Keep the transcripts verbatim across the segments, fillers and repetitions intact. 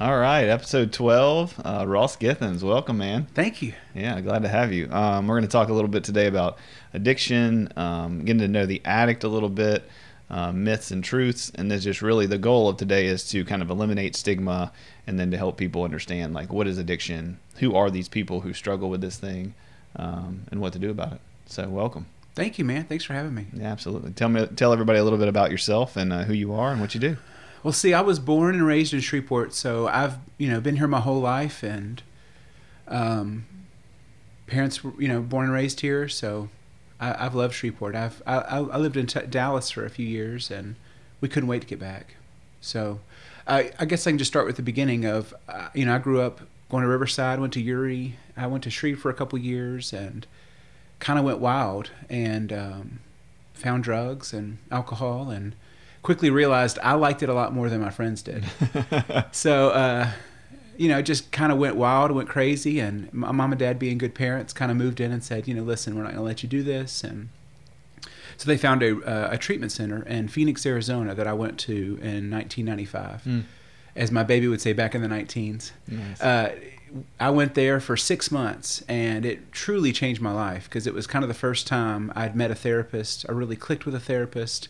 All right, episode twelve, uh, Ross Githens. Welcome, man. Thank you. Yeah, glad to have you. Um, we're going to talk a little bit today about addiction, um, getting to know the addict a little bit, Uh, myths and truths, and that's just really the goal of today is to kind of eliminate stigma and then to help people understand, like, what is addiction, who are these people who struggle with this thing, um, and what to do about it. So welcome. Thank you, man. Thanks for having me. Yeah, absolutely. Tell me, tell everybody a little bit about yourself and uh, who you are and what you do. Well, see, I was born and raised in Shreveport, so I've, you know, been here my whole life, and um, parents were, you know, born and raised here, so I, I've loved Shreveport. I've I, I lived in t- Dallas for a few years, and we couldn't wait to get back. So, I, I guess I can just start with the beginning of, uh, you know, I grew up going to Riverside, went to Uri, I went to Shreve for a couple years, and kind of went wild and um, found drugs and alcohol, and quickly realized I liked it a lot more than my friends did. so, uh, you know, just kind of went wild, went crazy, and my mom and dad, being good parents, kind of moved in and said, you know, listen, we're not going to let you do this. And so they found a, uh, a treatment center in Phoenix, Arizona, that I went to in nineteen ninety-five, mm. as my baby would say, back in the nineteens. Nice. Uh, I went there for six months, and it truly changed my life because it was kind of the first time I'd met a therapist. I really clicked with a therapist,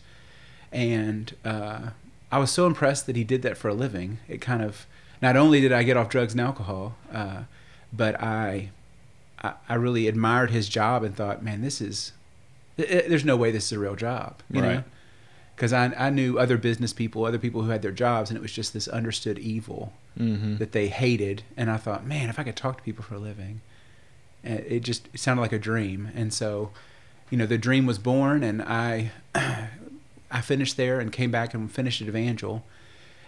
and uh, I was so impressed that he did that for a living. It kind of... Not only did I get off drugs and alcohol, uh, but I, I I really admired his job and thought, man, this is, it, there's no way this is a real job, you right. know? Because I, I knew other business people, other people who had their jobs, and it was just this understood evil mm-hmm. that they hated. And I thought, man, if I could talk to people for a living, it just it sounded like a dream. And so, you know, the dream was born, and I, I finished there and came back and finished at Evangel.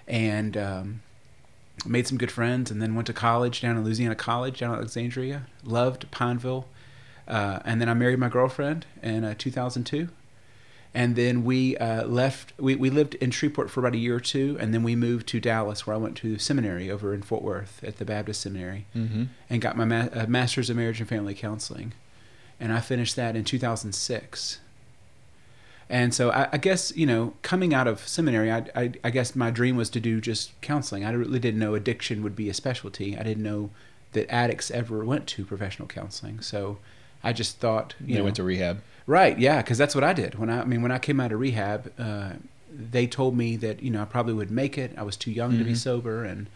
And... Um, made some good friends, and then went to college down in Louisiana College, down in Alexandria. Loved Pineville. Uh, and then I married my girlfriend in uh, two thousand two. And then we uh, left, we, we lived in Shreveport for about a year or two, and then we moved to Dallas, where I went to seminary over in Fort Worth at the Baptist Seminary, mm-hmm. and got my ma- uh, Master's of Marriage and Family Counseling. And I finished that in two thousand six. And so I, I guess, you know, coming out of seminary, I, I, I guess my dream was to do just counseling. I really didn't know addiction would be a specialty. I didn't know that addicts ever went to professional counseling. So I just thought, you they know. They went to rehab. Right, yeah, because that's what I did. When I, I mean, when I came out of rehab, uh, they told me that, you know, I probably would make it. I was too young mm-hmm. to be sober, and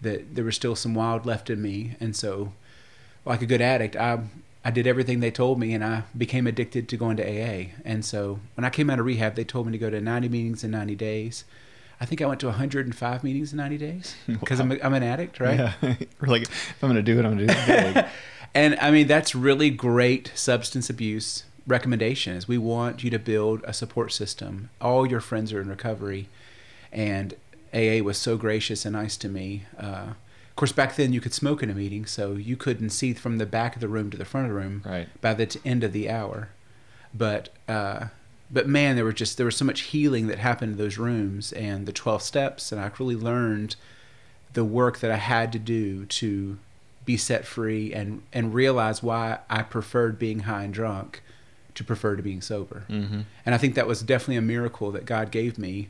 that there was still some wild left in me. And so, like a good addict, I... I did everything they told me, and I became addicted to going to A A. And so when I came out of rehab, they told me to go to ninety meetings in ninety days. I think I went to one hundred five meetings in ninety days because wow. I'm, I'm an addict, right? Yeah. Like, if I'm going to do it, I'm going to do it. Like, and, I mean, that's really great substance abuse recommendation is we want you to build a support system. All your friends are in recovery, and A A was so gracious and nice to me. Uh Of course, back then you could smoke in a meeting, so you couldn't see from the back of the room to the front of the room right. by the t- end of the hour. But uh, but man, there were just there was so much healing that happened in those rooms and the twelve steps, and I really learned the work that I had to do to be set free and and realize why I preferred being high and drunk to prefer to being sober. Mm-hmm. And I think that was definitely a miracle that God gave me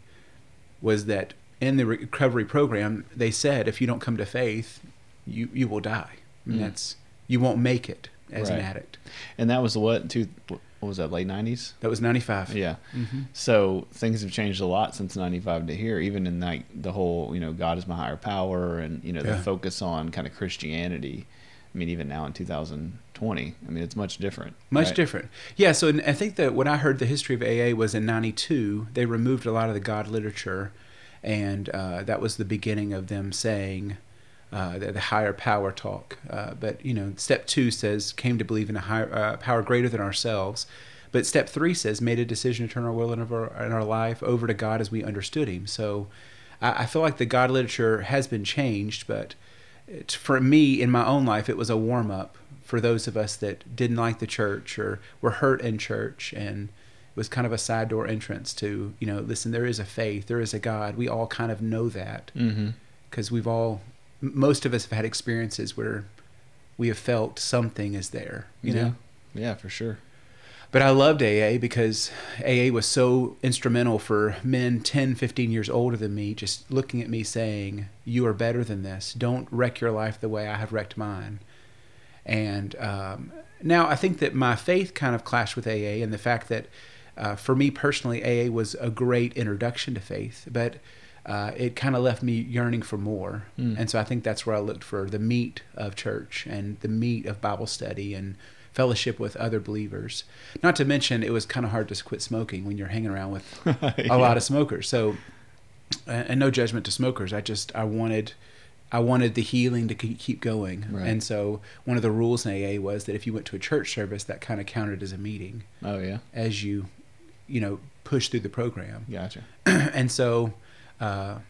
was that. In the recovery program, they said, if you don't come to faith, you, you will die. And mm. that's you won't make it as right. an addict. And that was what, two, what was that, late nineties? That was ninety-five. Yeah. Mm-hmm. So things have changed a lot since ninety-five to here, even in like the whole, you know, God is my higher power and, you know, yeah. the focus on kind of Christianity. I mean, even now in two thousand twenty, I mean, it's much different. Much right? different. Yeah, so I think that when I heard the history of A A was in ninety-two, they removed a lot of the God literature, and uh, that was the beginning of them saying uh, the, the higher power talk. Uh, but, you know, step two says, came to believe in a higher uh, power greater than ourselves. But step three says, made a decision to turn our will and our, and our life over to God as we understood him. So I, I feel like the God literature has been changed, but it, for me, in my own life, it was a warm-up for those of us that didn't like the church or were hurt in church, and it was kind of a side door entrance to, you know, listen, there is a faith, there is a God. We all kind of know that because mm-hmm. we've all, most of us have had experiences where we have felt something is there, you yeah. know? Yeah, for sure. But I loved A A because A A was so instrumental for men ten, fifteen years older than me, just looking at me saying, you are better than this. Don't wreck your life the way I have wrecked mine. And um, now I think that my faith kind of clashed with A A, and the fact that uh, for me personally, A A was a great introduction to faith, but uh, it kind of left me yearning for more. Mm. And so I think that's where I looked for the meat of church and the meat of Bible study and fellowship with other believers. Not to mention, it was kind of hard to quit smoking when you're hanging around with yeah. a lot of smokers. So, and no judgment to smokers. I just, I wanted, I wanted the healing to keep going. Right. And so one of the rules in A A was that if you went to a church service, that kind of counted as a meeting. Oh yeah. As you, you know, push through the program. Gotcha. And so, uh,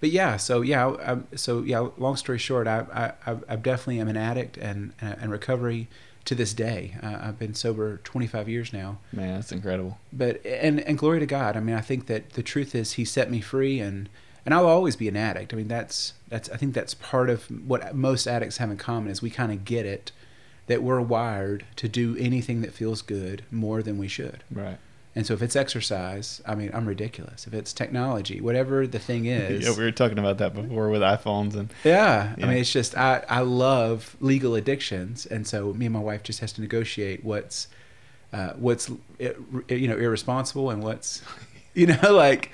but yeah, so yeah, I, so yeah, long story short, I, I, I definitely am an addict and, and recovery. To this day, uh, I've been sober twenty-five years now. Man, that's incredible. But and and glory to God. I mean, I think that the truth is He set me free, and and I'll always be an addict. I mean, that's that's I think that's part of what most addicts have in common is we kind of get it that we're wired to do anything that feels good more than we should. Right. And so if it's exercise, I mean, I'm ridiculous. If it's technology, whatever the thing is. Yeah, we were talking about that before with iPhones and. Yeah, yeah. I mean, it's just I, I love legal addictions, and so me and my wife just has to negotiate what's uh, what's you know irresponsible and what's you know like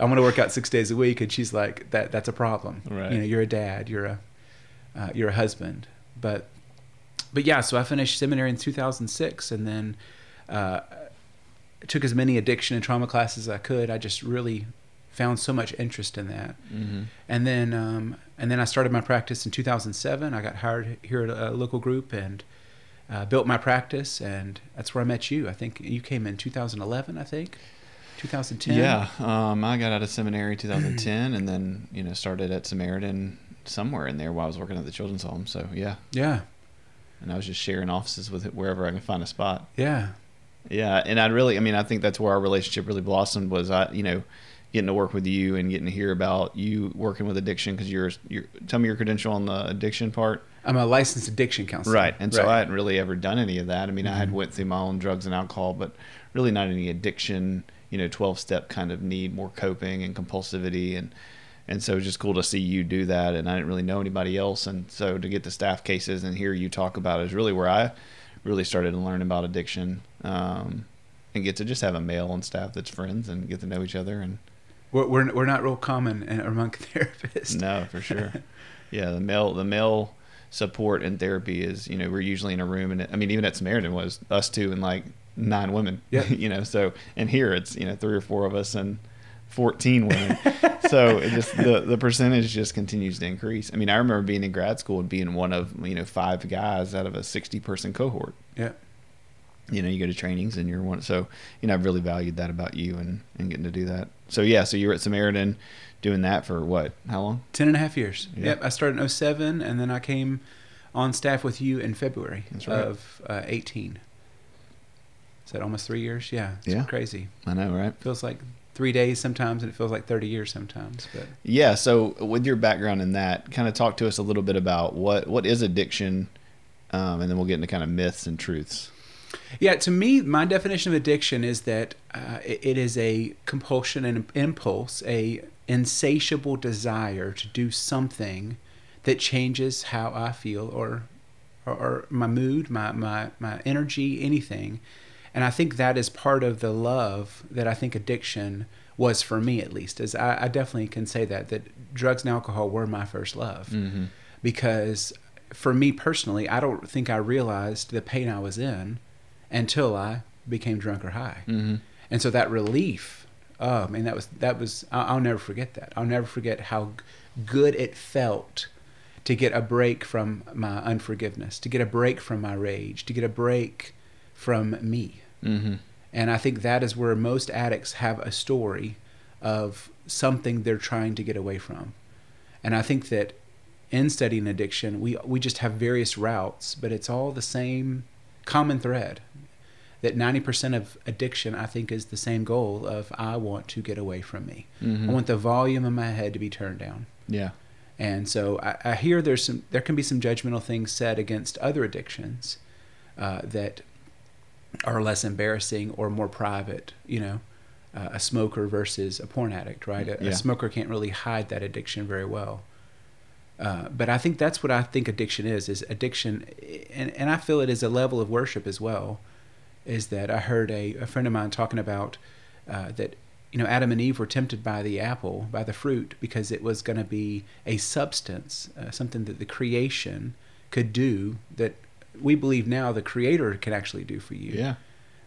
I'm going to work out six days a week, and she's like that that's a problem. Right. You know, you're a dad, you're a uh, you're a husband, but but yeah. So I finished seminary in two thousand six, and then. Uh, I took as many addiction and trauma classes as I could. I just really found so much interest in that. Mm-hmm. And then um, and then I started my practice in two thousand seven. I got hired here at a local group and uh, built my practice, and that's where I met you. I think you came in two thousand eleven, I think, two thousand ten. Yeah, um, I got out of seminary in two thousand ten and then you know started at Samaritan somewhere in there while I was working at the children's home, so yeah. Yeah. And I was just sharing offices with it wherever I can find a spot. Yeah. Yeah, and I really, I mean, I think that's where our relationship really blossomed was, I, you know, getting to work with you and getting to hear about you working with addiction because you're, you're, tell me your credential on the addiction part. I'm a licensed addiction counselor. Right, and so right. I hadn't really ever done any of that. I mean, mm-hmm. I had went through my own drugs and alcohol, but really not any addiction, you know, twelve-step kind of need, more coping and compulsivity. And, and so it was just cool to see you do that, and I didn't really know anybody else. And so to get the staff cases and hear you talk about it is really where I really started to learn about addiction um, and get to just have a male on staff that's friends and get to know each other. And We're we're, we're not real common among therapists. No, for sure. Yeah, the male the male support in therapy is, you know, we're usually in a room. And I mean, even at Samaritan was us two and like nine women, yep. you know, so, and here it's, you know, three or four of us and fourteen women. So it just the, the percentage just continues to increase. I mean, I remember being in grad school and being one of, you know, five guys out of a sixty person cohort. Yeah. You know, you go to trainings and you're one. So, you know, I've really valued that about you and, and getting to do that. So, yeah. So you were at Samaritan doing that for what? How long? Ten and a half years. Yeah. Yep. I started in oh seven and then I came on staff with you in February That's right. of uh, eighteen. Is that almost three years? Yeah. It's yeah. crazy. I know, right? Feels like three days sometimes, and it feels like thirty years sometimes. But yeah, so with your background in that, kind of talk to us a little bit about what, what is addiction, um, and then we'll get into kind of myths and truths. Yeah, to me, my definition of addiction is that uh, it, it is a compulsion and impulse, a insatiable desire to do something that changes how I feel or or, or my mood, my, my, my energy, anything. And I think that is part of the love that I think addiction was for me, at least. As I, I definitely can say that, that drugs and alcohol were my first love. Mm-hmm. Because for me personally, I don't think I realized the pain I was in until I became drunk or high. Mm-hmm. And so that relief, oh, man, that was, that was, I'll never forget that. I'll never forget how good it felt to get a break from my unforgiveness, to get a break from my rage, to get a break from me. Mm-hmm. And I think that is where most addicts have a story of something they're trying to get away from. And I think that in studying addiction, we we just have various routes, but it's all the same common thread. That ninety percent of addiction, I think, is the same goal of I want to get away from me. Mm-hmm. I want the volume in my head to be turned down. Yeah. And so I, I hear there's some, there can be some judgmental things said against other addictions uh, that are less embarrassing or more private, you know, uh, a smoker versus a porn addict, right? A, yeah. a smoker can't really hide that addiction very well. Uh, but I think that's what I think addiction is, is addiction, and, and I feel it is a level of worship as well, is that I heard a, a friend of mine talking about uh, that, you know, Adam and Eve were tempted by the apple, by the fruit, because it was going to be a substance, uh, something that the creation could do that we believe now the creator can actually do for you. Yeah.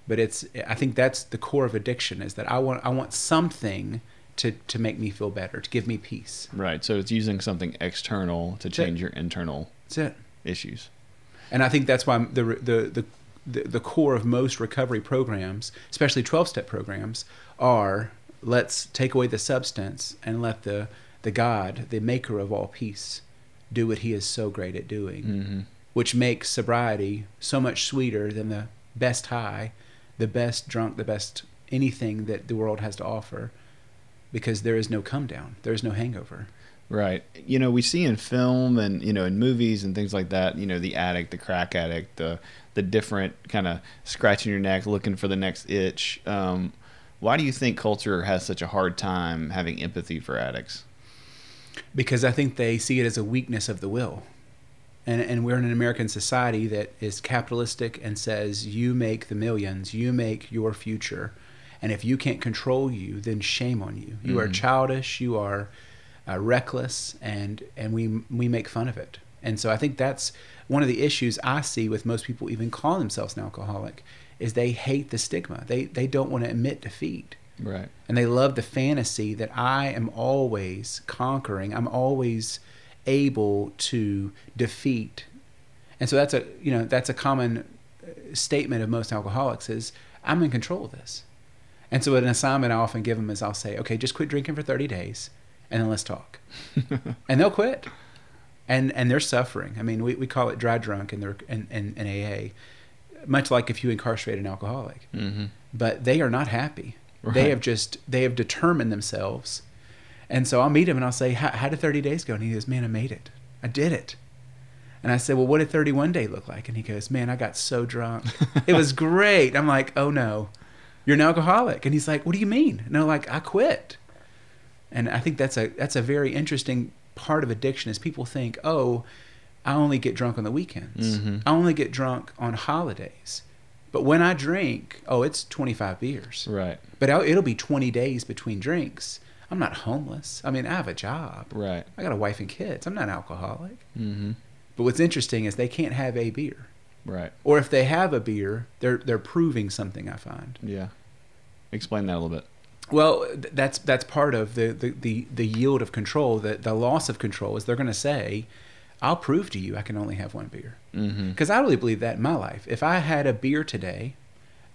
But it's, I think that's the core of addiction, is that I want, I want something to, to make me feel better, to give me peace. Right. So it's using something external to change your internal that's it. issues. And I think that's why the, the, the, The, the core of most recovery programs, especially twelve-step programs, are let's take away the substance and let the, the God, the maker of all peace, do what he is so great at doing, mm-hmm. which makes sobriety so much sweeter than the best high, the best drunk, the best anything that the world has to offer, because there is no come down. There is no hangover. Right. You know, we see in film and, you know, in movies and things like that, you know, the addict, the crack addict, the the different kind of scratching your neck, looking for the next itch. Um, why do you think culture has such a hard time having empathy for addicts? Because I think they see it as a weakness of the will. And and we're in an American society that is capitalistic and says, you make the millions, you make your future. And if you can't control you, then shame on you. You mm-hmm. are childish, you are... Uh, reckless, and and we we make fun of it. And so I think that's one of the issues I see with most people even calling themselves an alcoholic, is they hate the stigma. They they don't want to admit defeat. Right. And they love the fantasy that I am always conquering. I'm always able to defeat. And so that's a, you know, that's a common statement of most alcoholics, is I'm in control of this. And so an assignment I often give them is I'll say, okay, just quit drinking for thirty days. And then let's talk. And they'll quit. And and they're suffering. I mean, we, we call it dry drunk in, their, in, in, in A A, much like if you incarcerate an alcoholic. Mm-hmm. But they are not happy. Right. They have just, they have determined themselves. And so I'll meet him and I'll say, how did thirty days go? And he goes, man, I made it. I did it. And I said, well, what did thirty-one day look like? And he goes, man, I got so drunk. It was great. I'm like, oh no, you're an alcoholic. And he's like, what do you mean? No, like, I quit. And I think that's a that's a very interesting part of addiction, is people think, oh, I only get drunk on the weekends. Mm-hmm. I only get drunk on holidays. But when I drink, oh, it's twenty-five beers. Right. But I'll, it'll be twenty days between drinks. I'm not homeless. I mean, I have a job. Right. I got a wife and kids. I'm not an alcoholic. Mm-hmm. But what's interesting is they can't have a beer. Right. Or if they have a beer, they're they're proving something, I find. Yeah. Explain that a little bit. Well, that's that's part of the, the, the, the yield of control, the, the loss of control, is they're going to say, I'll prove to you I can only have one beer. Because mm-hmm. I really believe that in my life. If I had a beer today,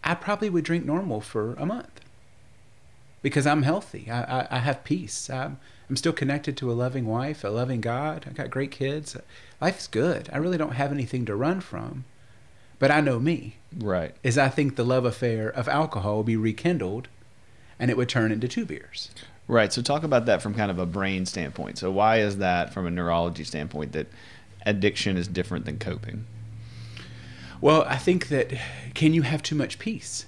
I probably would drink normal for a month because I'm healthy. I, I, I have peace. I'm, I'm still connected to a loving wife, a loving God. I got great kids. Life's good. I really don't have anything to run from. But I know me. Right. Is I think the love affair of alcohol will be rekindled, and it would turn into two beers. Right. So talk about that from kind of a brain standpoint. So why is that, from a neurology standpoint, that addiction is different than coping? Well, I think that, can you have too much peace?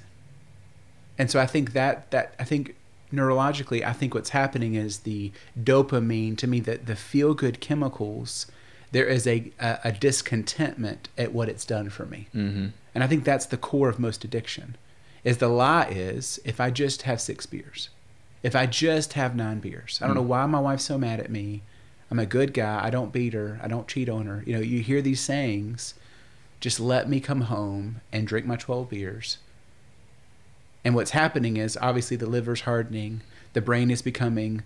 And so I think that, that I think neurologically, I think what's happening is the dopamine, to me, that the feel-good chemicals, there is a, a, a discontentment at what it's done for me. Mm-hmm. And I think that's the core of most addiction. Is the lie is, if I just have six beers, if I just have nine beers, I don't know why my wife's so mad at me. I'm a good guy. I don't beat her. I don't cheat on her. You know, you hear these sayings. Just let me come home and drink my twelve beers. And what's happening is obviously the liver's hardening. The brain is becoming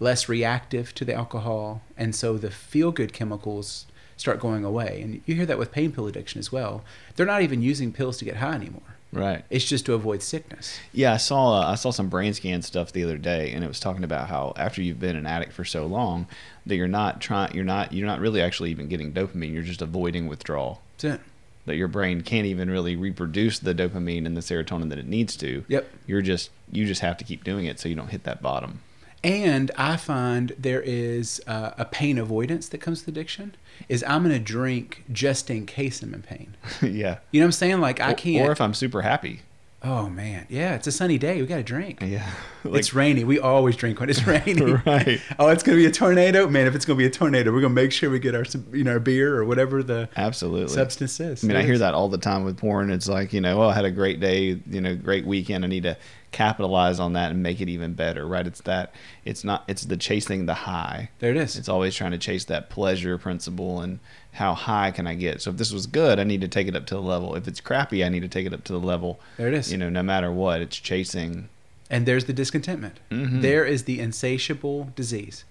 less reactive to the alcohol. And so the feel-good chemicals start going away. And you hear that with pain pill addiction as well. They're not even using pills to get high anymore. Right. It's just to avoid sickness. Yeah, I saw uh, I saw some brain scan stuff the other day, and it was talking about how after you've been an addict for so long that you're not trying, you're not, you're not really actually even getting dopamine. You're just avoiding withdrawal. That's it. That your brain can't even really reproduce the dopamine and the serotonin that it needs to. Yep. You're just you just have to keep doing it so you don't hit that bottom. And I find there is uh, a pain avoidance that comes with addiction. Is I'm going to drink just in case I'm in pain. Yeah. You know what I'm saying? Like I can't. Or if I'm super happy. Oh man, yeah. It's a sunny day. We got to drink. Yeah. Like, it's rainy. We always drink when it's rainy. Right. Oh, it's going to be a tornado, man. If it's going to be a tornado, we're going to make sure we get our, you know, our beer or whatever the absolutely substance is. I mean, it I is. hear that all the time with porn. It's like, you know, oh, I had a great day, you know, great weekend. I need to capitalize on that and make it even better, right? It's that. It's not. It's the chasing the high. There it is. It's always trying to chase that pleasure principle and how high can I get? So if this was good, I need to take it up to the level. If it's crappy, I need to take it up to the level. There it is. You know, no matter what, it's chasing. And there's the discontentment. Mm-hmm. There is the insatiable disease.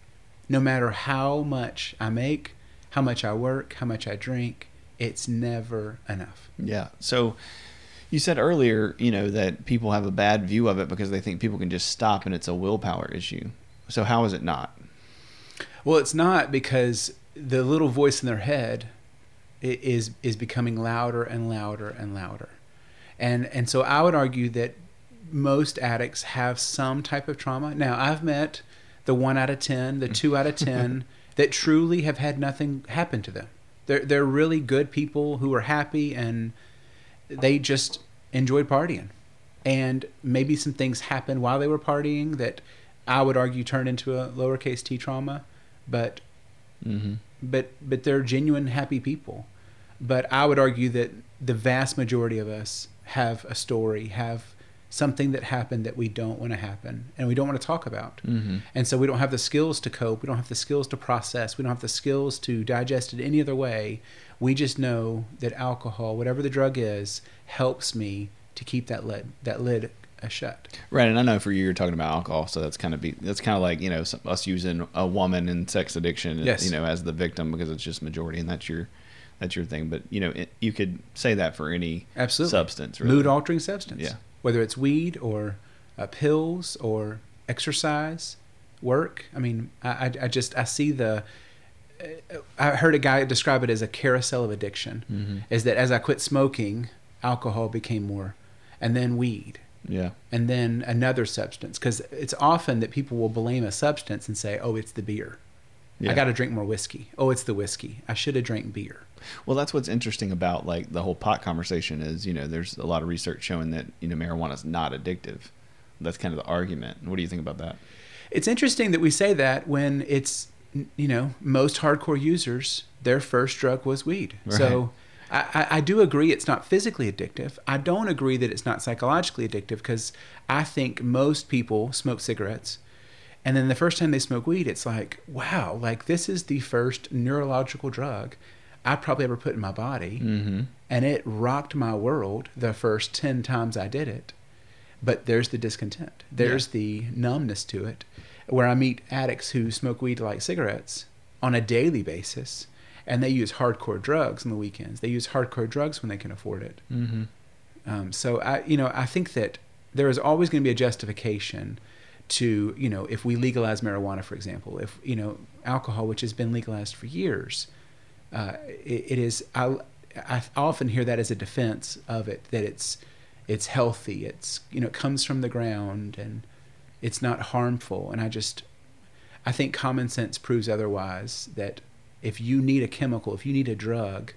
No matter how much I make, how much I work, how much I drink, it's never enough. Yeah. So you said earlier, you know, that people have a bad view of it because they think people can just stop and it's a willpower issue. So how is it not? Well, it's not because the little voice in their head is is becoming louder and louder and louder. And and so I would argue that most addicts have some type of trauma. Now, I've met the one out of ten, the two out of ten that truly have had nothing happen to them. They're, they're really good people who are happy and they just enjoyed partying. And maybe some things happened while they were partying that I would argue turned into a lowercase t trauma, but mm-hmm. but but they're genuine, happy people. But I would argue that the vast majority of us have a story, have something that happened that we don't want to happen and we don't want to talk about. Mm-hmm. And so we don't have the skills to cope. We don't have the skills to process. We don't have the skills to digest it any other way. We just know that alcohol, whatever the drug is, helps me to keep that lid, that lid uh, shut. Right. And I know for you, you're talking about alcohol. So that's kind of be, that's kind of like, you know, some, us using a woman in sex addiction, yes. you know, as the victim because it's just majority and that's your, that's your thing. But, you know, it, you could say that for any Absolutely. substance. Really. Mood altering substance. Yeah. Whether it's weed or uh, pills or exercise, work. I mean, I, I, I just, I see the, uh, I heard a guy describe it as a carousel of addiction. Mm-hmm. Is that as I quit smoking, alcohol became more, and then weed. Yeah. And then another substance. Because it's often that people will blame a substance and say, oh, it's the beer. Yeah. I got to drink more whiskey. Oh, it's the whiskey. I should have drank beer. Well, that's what's interesting about like the whole pot conversation is, you know, there's a lot of research showing that, you know, marijuana is not addictive. That's kind of the argument. What do you think about that? It's interesting that we say that when it's, you know, most hardcore users, their first drug was weed. Right. So I, I do agree it's not physically addictive. I don't agree that it's not psychologically addictive because I think most people smoke cigarettes. And then the first time they smoke weed, it's like, wow, like this is the first neurological drug I probably ever put in my body. Mm-hmm. And it rocked my world the first ten times I did it. But there's the discontent. There's yeah. the numbness to it. Where I meet addicts who smoke weed like cigarettes on a daily basis. And they use hardcore drugs on the weekends. They use hardcore drugs when they can afford it. Mm-hmm. Um, so, I, you know, I think that there is always going to be a justification to, you know, if we legalize marijuana, for example, if, you know, alcohol, which has been legalized for years, uh, it, it is, I, I often hear that as a defense of it, that it's, it's healthy. It's, you know, it comes from the ground and it's not harmful. And I just, I think common sense proves otherwise, that if you need a chemical, if you need a drug,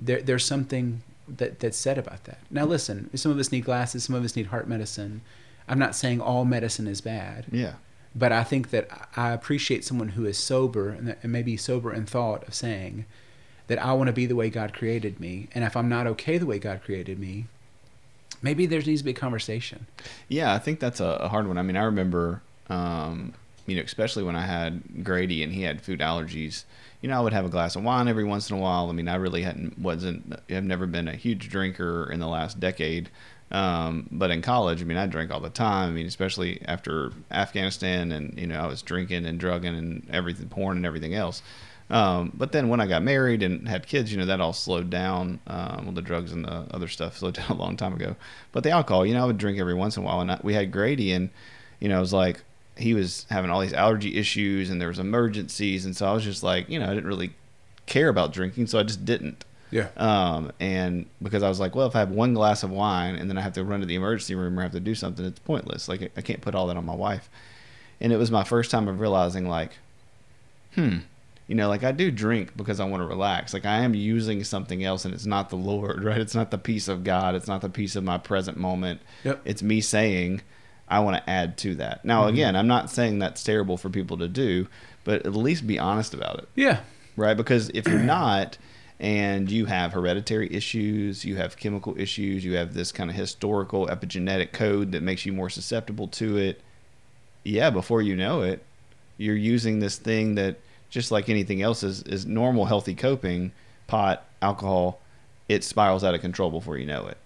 there, there's something that that's said about that. Now, listen, some of us need glasses. Some of us need heart medicine. I'm not saying all medicine is bad. Yeah. But I think that I appreciate someone who is sober and maybe sober in thought of saying that I want to be the way God created me. And if I'm not okay the way God created me, maybe there needs to be a conversation. Yeah, I think that's a hard one. I mean, I remember um, you know, especially when I had Grady and he had food allergies, you know, I would have a glass of wine every once in a while. I mean, I really hadn't, wasn't, I've never been a huge drinker in the last decade. Um, but in college, I mean, I drank all the time. I mean, especially after Afghanistan and, you know, I was drinking and drugging and everything, porn and everything else. Um, but then when I got married and had kids, you know, that all slowed down. Um, well, the drugs and the other stuff slowed down a long time ago, but the alcohol, you know, I would drink every once in a while. And I, we had Grady and, you know, it was like, he was having all these allergy issues and there was emergencies. And so I was just like, you know, I didn't really care about drinking. So I just didn't. Yeah. Um, and because I was like, well, if I have one glass of wine and then I have to run to the emergency room or have to do something, it's pointless. Like I can't put all that on my wife. And it was my first time of realizing like, Hmm, you know, like I do drink because I want to relax. Like I am using something else and it's not the Lord, right? It's not the peace of God. It's not the peace of my present moment. Yep. It's me saying, I want to add to that. Now, mm-hmm. again, I'm not saying that's terrible for people to do, but at least be honest about it. Yeah. Right. Because if you're not, and you have hereditary issues, you have chemical issues, you have this kind of historical epigenetic code that makes you more susceptible to it. Yeah. Before you know it, you're using this thing that just like anything else is, is normal, healthy coping, pot, alcohol, it spirals out of control before you know it.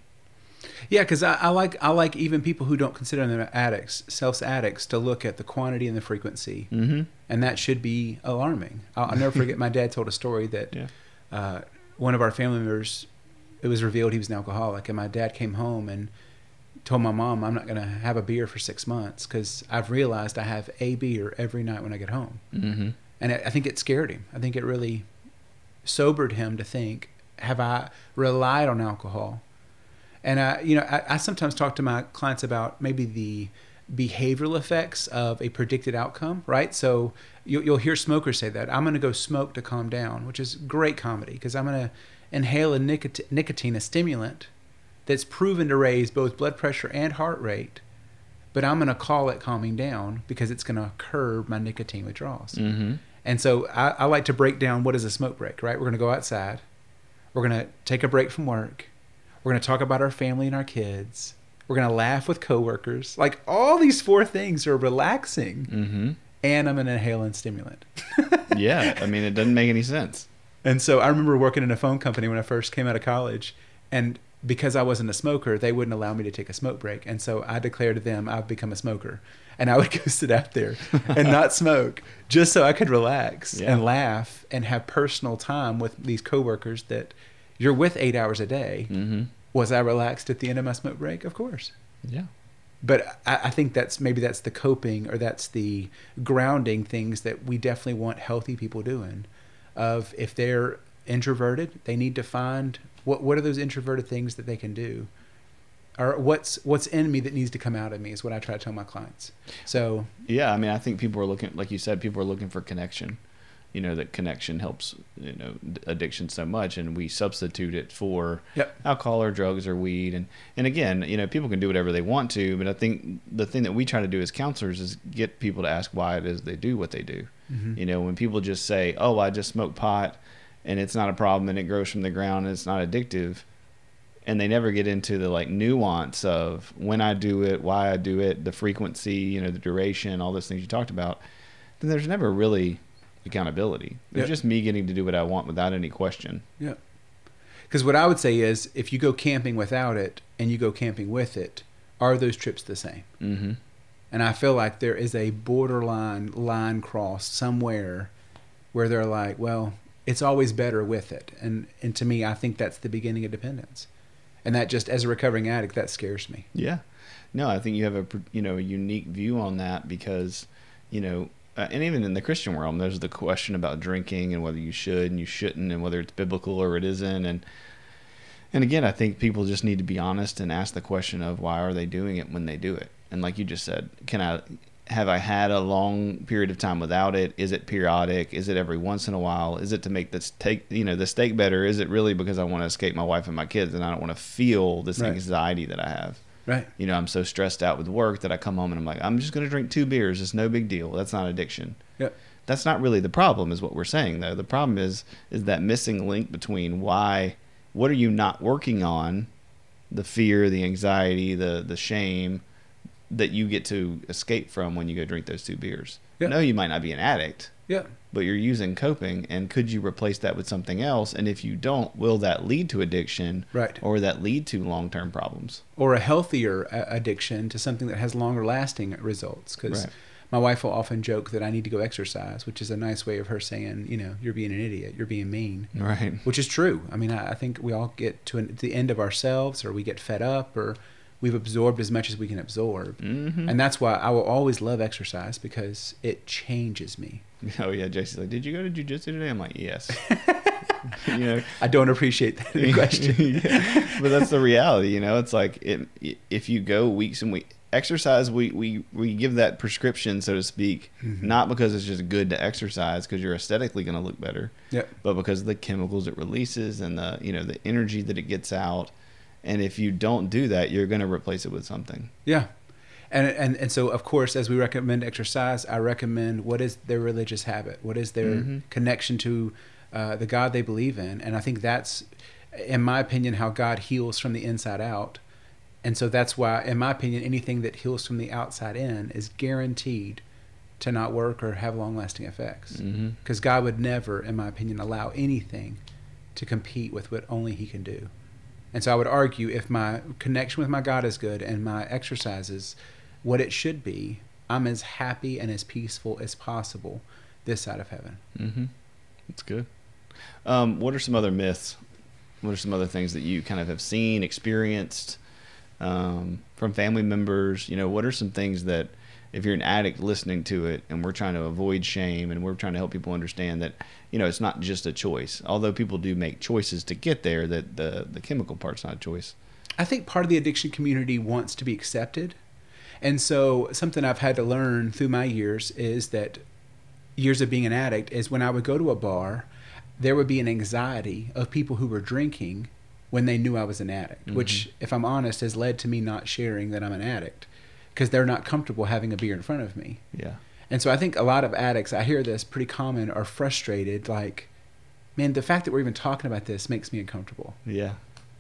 Yeah, because I, I like I like even people who don't consider them addicts, self-addicts, to look at the quantity and the frequency, mm-hmm. and that should be alarming. I'll, I'll never forget my dad told a story that yeah. uh, one of our family members, it was revealed he was an alcoholic, and my dad came home and told my mom, I'm not going to have a beer for six months because I've realized I have a beer every night when I get home. Mm-hmm. And I, I think it scared him. I think it really sobered him to think, have I relied on alcohol? And I, you know, I, I sometimes talk to my clients about maybe the behavioral effects of a predicted outcome, right? So you, you'll hear smokers say that I'm going to go smoke to calm down, which is great comedy because I'm going to inhale a nicot- nicotine, a stimulant that's proven to raise both blood pressure and heart rate, but I'm going to call it calming down because it's going to curb my nicotine withdrawals. Mm-hmm. And so I, I like to break down what is a smoke break, right? We're going to go outside, we're going to take a break from work. We're going to talk about our family and our kids. We're going to laugh with coworkers. Like all these four things are relaxing. Mm-hmm. And I'm going to inhale and stimulant. Yeah. I mean, it doesn't make any sense. And so I remember working in a phone company when I first came out of college. And because I wasn't a smoker, they wouldn't allow me to take a smoke break. And so I declared to them, I've become a smoker. And I would go sit out there and not smoke just so I could relax yeah. and laugh and have personal time with these coworkers that you're with eight hours a day. Mm-hmm. Was I relaxed at the end of my smoke break? Of course. Yeah. But I, I think that's maybe that's the coping or that's the grounding things that we definitely want healthy people doing. Of if they're introverted, they need to find what what are those introverted things that they can do, or what's what's in me that needs to come out of me is what I try to tell my clients. So yeah, I mean, I think people are looking, like you said, people are looking for connection. You know, that connection helps, you know, addiction so much, and we substitute it for yep. alcohol or drugs or weed. And, and again, you know, people can do whatever they want to, but I think the thing that we try to do as counselors is get people to ask why it is they do what they do. Mm-hmm. You know, when people just say, oh, I just smoke pot and it's not a problem and it grows from the ground and it's not addictive. And they never get into the like nuance of when I do it, why I do it, the frequency, you know, the duration, all those things you talked about. Then there's never really accountability. It's yep. just me getting to do what I want without any question. Yeah. Because what I would say is if you go camping without it and you go camping with it, are those trips the same? Mm-hmm. And I feel like there is a borderline line cross somewhere where they're like, well, it's always better with it. And, and to me, I think that's the beginning of dependence. And that just as a recovering addict, that scares me. Yeah. No, I think you have a, you know, a unique view on that because, you know, Uh, and even in the Christian realm, there's the question about drinking and whether you should and you shouldn't and whether it's biblical or it isn't. And and again, I think people just need to be honest and ask the question of why are they doing it when they do it? And like you just said, can I have I had a long period of time without it? Is it periodic? Is it every once in a while? Is it to make this take, you know, the steak better? Is it really because I want to escape my wife and my kids and I don't want to feel this right. anxiety that I have? Right. You know, I'm so stressed out with work that I come home and I'm like, I'm just going to drink two beers. It's no big deal. That's not addiction. Yep. That's not really the problem is what we're saying, though. The problem is is that missing link between why, what are you not working on, the fear, the anxiety, the the shame, that you get to escape from when you go drink those two beers. Yeah. No, you might not be an addict. Yeah. But you're using coping, and could you replace that with something else? And if you don't, will that lead to addiction? Right. Or will that lead to long-term problems? Or a healthier addiction to something that has longer-lasting results. Because right. my wife will often joke that I need to go exercise, which is a nice way of her saying, you know, you're being an idiot, you're being mean. Right. Which is true. I mean, I, I think we all get to, an, to the end of ourselves, or we get fed up, or we've absorbed as much as we can absorb. Mm-hmm. And that's why I will always love exercise, because it changes me. Oh, yeah. Jason's like, did you go to jiu-jitsu today? I'm like, yes. You know, I don't appreciate that in question. Yeah. But that's the reality. You know, it's like it, if you go weeks and weeks, exercise, we, we, we give that prescription, so to speak, mm-hmm. not because it's just good to exercise because you're aesthetically going to look better, yep. but because of the chemicals it releases and the, you know, the energy that it gets out. And if you don't do that, you're going to replace it with something. Yeah. And, and and so, of course, as we recommend exercise, I recommend what is their religious habit? What is their mm-hmm. connection to uh, the God they believe in? And I think that's, in my opinion, how God heals from the inside out. And so that's why, in my opinion, anything that heals from the outside in is guaranteed to not work or have long-lasting effects. Because mm-hmm. God would never, in my opinion, allow anything to compete with what only He can do. And so I would argue if my connection with my God is good and my exercises, what it should be, I'm as happy and as peaceful as possible this side of heaven. Mm-hmm. That's good. Um, what are some other myths? What are some other things that you kind of have seen, experienced um, from family members? You know, what are some things that if you're an addict listening to it, and we're trying to avoid shame and we're trying to help people understand that, you know, it's not just a choice, although people do make choices to get there, that the, the chemical part's not a choice. I think part of the addiction community wants to be accepted. And so something I've had to learn through my years is that years of being an addict is when I would go to a bar, there would be an anxiety of people who were drinking when they knew I was an addict, mm-hmm. which, if I'm honest, has led to me not sharing that I'm an addict because they're not comfortable having a beer in front of me. Yeah. And so I think a lot of addicts, I hear this pretty common, are frustrated, like, man, the fact that we're even talking about this makes me uncomfortable. Yeah.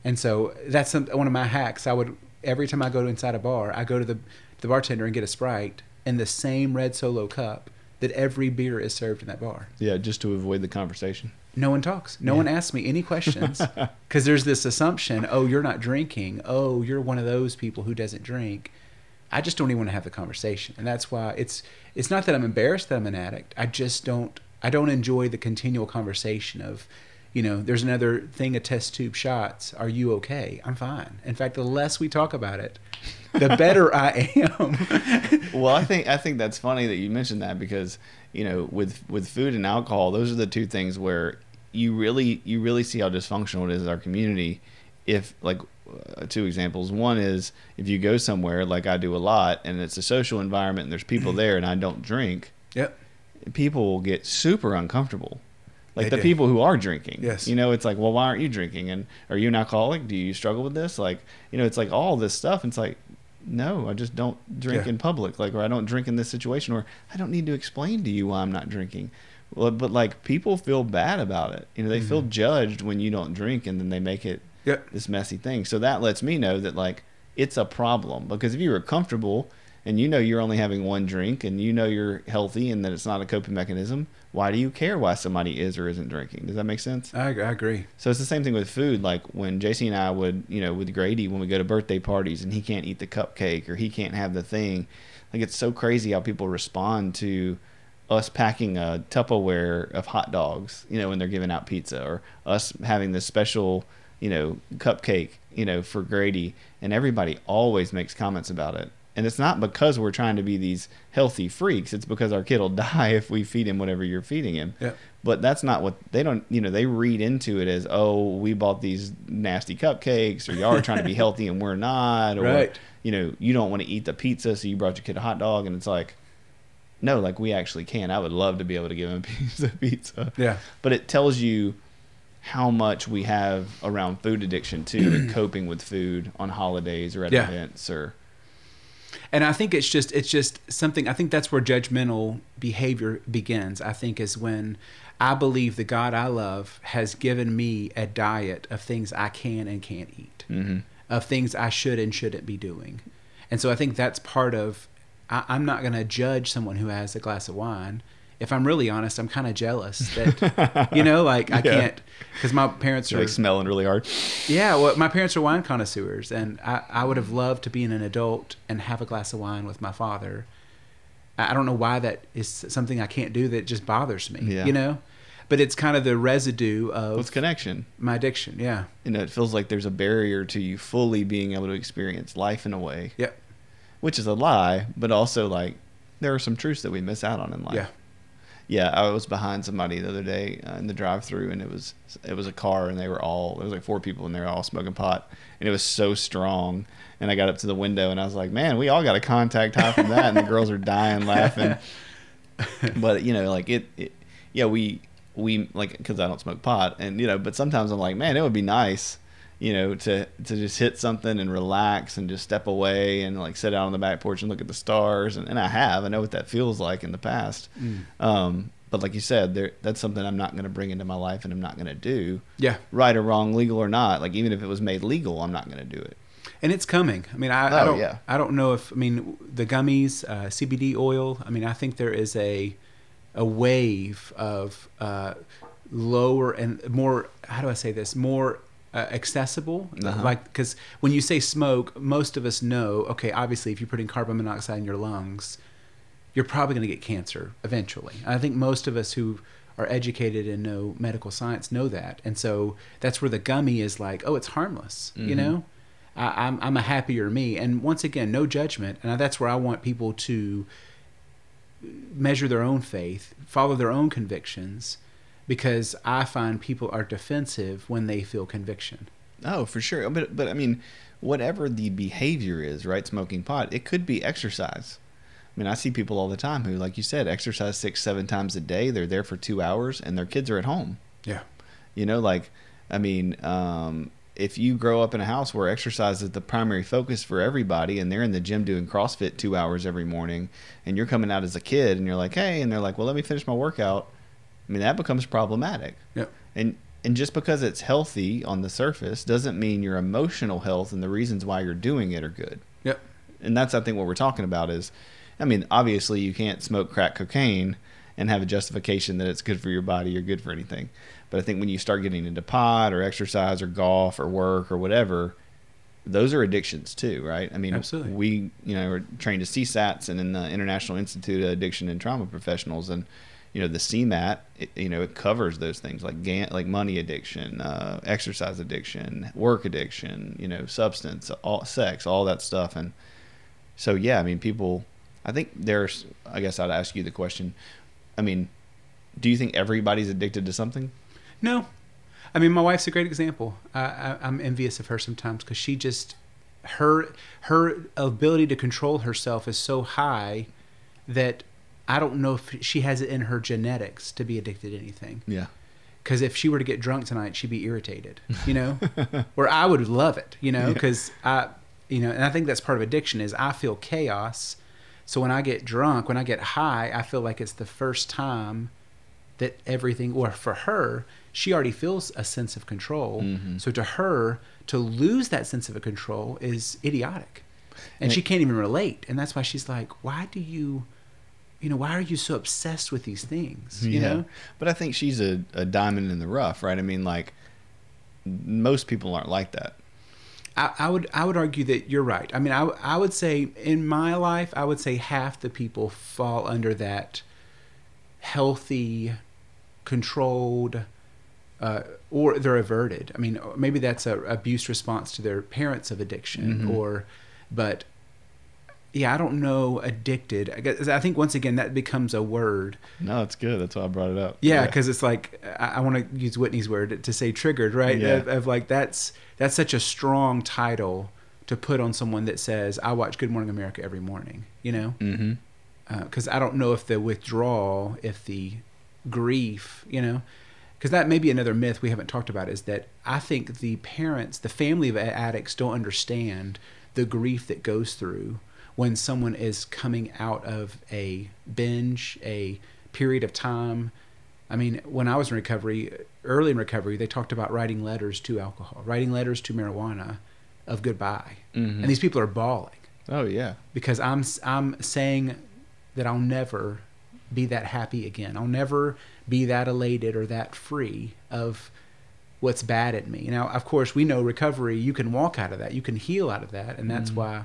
And so that's some, one of my hacks. I would, every time I go to inside a bar, I go to the the bartender and get a Sprite in the same red Solo cup that every beer is served in that bar. Yeah, just to avoid the conversation. No one talks. No yeah. one asks me any questions because there's this assumption, oh, you're not drinking. Oh, you're one of those people who doesn't drink. I just don't even want to have the conversation. And that's why it's it's not that I'm embarrassed that I'm an addict. I just don't I don't enjoy the continual conversation of, you know, there's another thing of test tube shots. Are you okay? I'm fine. In fact, the less we talk about it, the better I am. Well, I think I think that's funny that you mentioned that because, you know, with with food and alcohol, those are the two things where you really you really see how dysfunctional it is in our community. If like uh, two examples, one is if you go somewhere like I do a lot and it's a social environment and there's people there and I don't drink, yep, people will get super uncomfortable. Like they the do. People who are drinking, yes. You know, it's like, well, why aren't you drinking? And are you an alcoholic? Do you struggle with this? Like, you know, it's like all this stuff. And it's like, no, I just don't drink yeah. in public. Like, or I don't drink in this situation, or I don't need to explain to you why I'm not drinking. Well, but like people feel bad about it. You know, they mm-hmm. feel judged when you don't drink, and then they make it yep. this messy thing. So that lets me know that like it's a problem, because if you were comfortable and you know you're only having one drink and you know you're healthy and that it's not a coping mechanism, why do you care why somebody is or isn't drinking? Does that make sense? I, I agree. So it's the same thing with food. Like when J C and I would, you know, with Grady, when we go to birthday parties and he can't eat the cupcake or he can't have the thing, like it's so crazy how people respond to us packing a Tupperware of hot dogs, you know, when they're giving out pizza, or us having this special, you know, cupcake, you know, for Grady, and everybody always makes comments about it. And it's not because we're trying to be these healthy freaks. It's because our kid will die if we feed him whatever you're feeding him. Yeah. But that's not what they don't, you know, they read into it as, oh, we bought these nasty cupcakes, or y'all are trying to be healthy and we're not. Or, right. you know, you don't want to eat the pizza, so you brought your kid a hot dog. And it's like, no, like we actually can. I would love to be able to give him a piece of pizza. Yeah. But it tells you how much we have around food addiction too, and coping with food on holidays or at yeah. events or. And I think it's just it's just something, I think that's where judgmental behavior begins, I think, is when I believe the God I love has given me a diet of things I can and can't eat, mm-hmm. of things I should and shouldn't be doing. And so I think that's part of, I, I'm not going to judge someone who has a glass of wine. If I'm really honest, I'm kind of jealous that, you know, like I yeah. can't, because my parents You're are like smelling really hard. Yeah. Well, my parents are wine connoisseurs, and I, I would have loved to be an adult and have a glass of wine with my father. I don't know why that is something I can't do that just bothers me, yeah. you know, but it's kind of the residue of well, it's connection, my addiction. Yeah. You know, it feels like there's a barrier to you fully being able to experience life in a way. Yep. Which is a lie, but also like there are some truths that we miss out on in life. Yeah. Yeah, I was behind somebody the other day uh, in the drive-thru, and it was it was a car, and they were all there was like four people, and they were all smoking pot, and it was so strong. And I got up to the window, and I was like, "Man, we all got a contact high from that." And the girls are dying laughing. But you know, like it, it yeah, we we like because I don't smoke pot, and you know, but sometimes I'm like, "Man, it would be nice, you know, to to just hit something and relax and just step away and like sit out on the back porch and look at the stars." And, and I have, I know what that feels like in the past. Mm. Um, but like you said, there, that's something I'm not going to bring into my life, and I'm not going to do yeah. right or wrong, legal or not. Like even if it was made legal, I'm not going to do it. And it's coming. I mean, I, oh, I don't, yeah. I don't know if, I mean, the gummies, uh, C B D oil. I mean, I think there is a, a wave of, uh, lower and more, how do I say this? More, Uh, accessible uh-huh. like because when you say smoke, most of us know, okay, obviously if you're putting carbon monoxide in your lungs, you're probably going to get cancer eventually. And I think most of us who are educated and know medical science know that, and so that's where the gummy is like, oh, it's harmless. Mm-hmm. You know, I, I'm, I'm a happier me, and once again, no judgment. And that's where I want people to measure their own faith, follow their own convictions. Because I find people are defensive when they feel conviction. Oh, for sure. But, but I mean, whatever the behavior is, right, smoking pot, it could be exercise. I mean, I see people all the time who, like you said, exercise six, seven times a day. They're there for two hours, and their kids are at home. Yeah. You know, like, I mean, um, if you grow up in a house where exercise is the primary focus for everybody, and they're in the gym doing CrossFit two hours every morning, and you're coming out as a kid, and you're like, hey, and they're like, well, let me finish my workout. I mean, that becomes problematic. Yep. And and just because it's healthy on the surface doesn't mean your emotional health and the reasons why you're doing it are good. Yep. And that's, I think, what we're talking about is, I mean, obviously you can't smoke crack cocaine and have a justification that it's good for your body or good for anything. But I think when you start getting into pot or exercise or golf or work or whatever, those are addictions too, right? I mean, absolutely. We, you know, are trained as C SATs and in the International Institute of Addiction and Trauma Professionals, and you know, the C MAT, it, you know, it covers those things like gan- like money addiction, uh, exercise addiction, work addiction, you know, substance, all, sex, all that stuff. And so, yeah, I mean, people, I think there's, I guess I'd ask you the question. I mean, do you think everybody's addicted to something? No. I mean, my wife's a great example. I, I, I'm envious of her sometimes because she just, her her ability to control herself is so high that I don't know if she has it in her genetics to be addicted to anything. Yeah. Because if she were to get drunk tonight, she'd be irritated, you know, or I would love it, you know, because yeah. I, you know, and I think that's part of addiction is I feel chaos. So when I get drunk, when I get high, I feel like it's the first time that everything, or for her, she already feels a sense of control. Mm-hmm. So to her, to lose that sense of control is idiotic, and, and she can't even relate. And that's why she's like, why do you... you know, why are you so obsessed with these things, you yeah. know? But I think she's a, a diamond in the rough, right? I mean, like, most people aren't like that. I, I would I would argue that you're right. I mean, I, I would say in my life, I would say half the people fall under that healthy, controlled, uh, or they're averted. I mean, maybe that's an abuse response to their parents of addiction mm-hmm. or, but... Yeah, I don't know addicted. I guess, I think once again, that becomes a word. No, it's good. That's why I brought it up. Yeah, because yeah. it's like, I, I want to use Whitney's word to say triggered, right? Yeah. Of, of like, that's that's such a strong title to put on someone that says, I watch Good Morning America every morning, you know? Because mm-hmm. uh, I don't know if the withdrawal, if the grief, you know? Because that may be another myth we haven't talked about is that I think the parents, the family of addicts don't understand the grief that goes through when someone is coming out of a binge, a period of time. I mean, when I was in recovery, early in recovery, they talked about writing letters to alcohol, writing letters to marijuana of goodbye. Mm-hmm. And these people are bawling. Oh yeah. Because I'm I'm saying that I'll never be that happy again. I'll never be that elated or that free of what's bad at me. Now, of course, we know recovery, you can walk out of that. You can heal out of that. And that's mm. why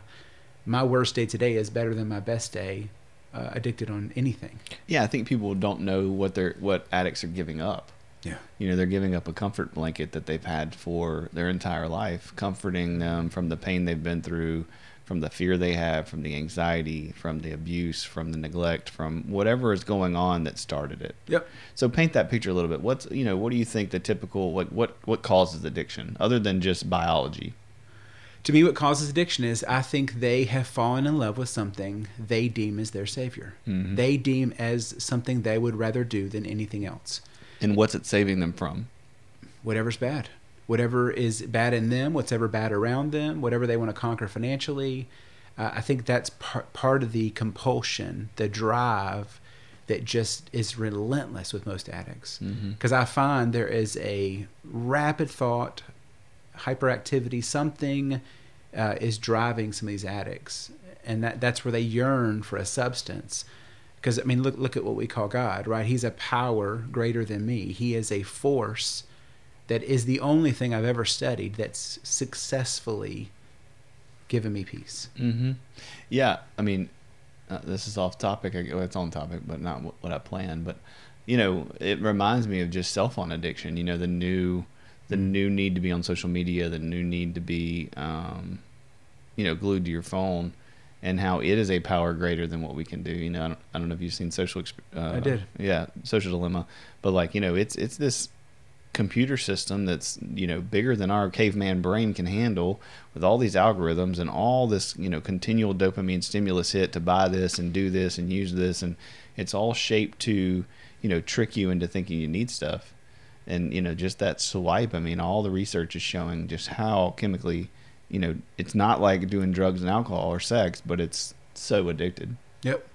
my worst day today is better than my best day uh, addicted on anything. Yeah, I think people don't know what they're, what addicts are giving up. Yeah. You know, they're giving up a comfort blanket that they've had for their entire life, comforting them from the pain they've been through, from the fear they have, from the anxiety, from the abuse, from the neglect, from whatever is going on that started it. Yep. So paint that picture a little bit. What's, you know, what do you think the typical, like what, what causes addiction other than just biology? To me, what causes addiction is I think they have fallen in love with something they deem as their savior. Mm-hmm. They deem as something they would rather do than anything else. And what's it saving them from? Whatever's bad. Whatever is bad in them, whatever bad around them, whatever they want to conquer financially. Uh, I think that's par- part of the compulsion, the drive that just is relentless with most addicts. Because mm-hmm. I find there is a rapid thought, hyperactivity, something uh, is driving some of these addicts. And that, that's where they yearn for a substance. Because, I mean, look, look at what we call God, right? He's a power greater than me. He is a force that is the only thing I've ever studied that's successfully given me peace. Mm-hmm. Yeah, I mean, uh, this is off topic. It's on topic, but not what I planned. But, you know, it reminds me of just cell phone addiction. You know, the new the mm-hmm. new need to be on social media, the new need to be, um, you know, glued to your phone, and how it is a power greater than what we can do. You know, I don't, I don't know if you've seen Social... Uh, I did. Yeah, Social Dilemma. But, like, you know, it's it's this... computer system that's, you know, bigger than our caveman brain can handle, with all these algorithms and all this, you know, continual dopamine stimulus hit to buy this and do this and use this, and it's all shaped to, you know, trick you into thinking you need stuff. And, you know, just that swipe, I mean, all the research is showing just how chemically, you know, it's not like doing drugs and alcohol or sex, but it's so addicted. Yep.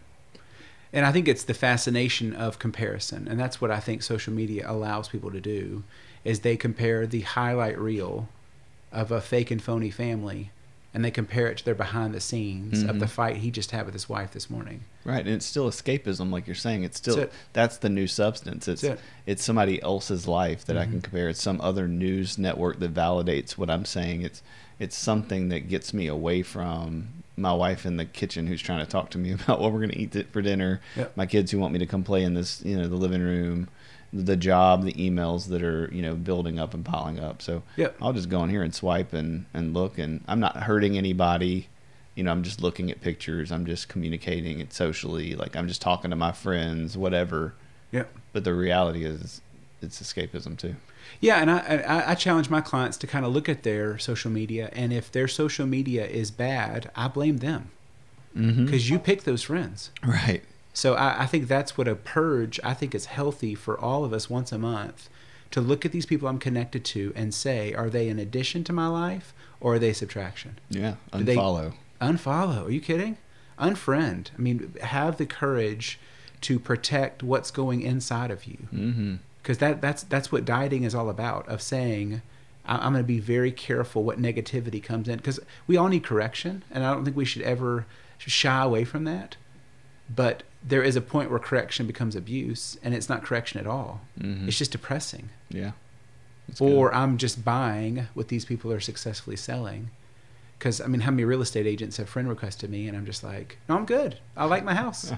And I think it's the fascination of comparison. And that's what I think social media allows people to do, is they compare the highlight reel of a fake and phony family, and they compare it to their behind the scenes mm-hmm. of the fight he just had with his wife this morning. Right. And it's still escapism, like you're saying. It's still, that's, it. that's the new substance. It's that's it. It's somebody else's life that mm-hmm. I can compare. It's some other news network that validates what I'm saying. It's, it's something that gets me away from my wife in the kitchen who's trying to talk to me about what we're going to eat for dinner, yep. my kids who want me to come play in this, you know, the living room, the job, the emails that are, you know, building up and piling up. So yep. I'll just go in here and swipe and, and look, and I'm not hurting anybody. You know, I'm just looking at pictures. I'm just communicating it socially. Like, I'm just talking to my friends, whatever. Yep. But the reality is it's escapism too. Yeah, and I, I challenge my clients to kind of look at their social media, and if their social media is bad, I blame them, because mm-hmm. you pick those friends. Right. So I, I think that's what a purge, I think it's healthy for all of us once a month to look at these people I'm connected to and say, are they an addition to my life or are they subtraction? Yeah, unfollow. Unfollow, are you kidding? Unfriend. I mean, have the courage to protect what's going inside of you. Mm-hmm. Because that, that's that's what dieting is all about, of saying, I'm going to be very careful what negativity comes in. Because we all need correction, and I don't think we should ever shy away from that. But there is a point where correction becomes abuse, and it's not correction at all. Mm-hmm. It's just depressing. Yeah. Or I'm just buying what these people are successfully selling. Because, I mean, how many real estate agents have friend requested me, and I'm just like, no, I'm good. I like my house.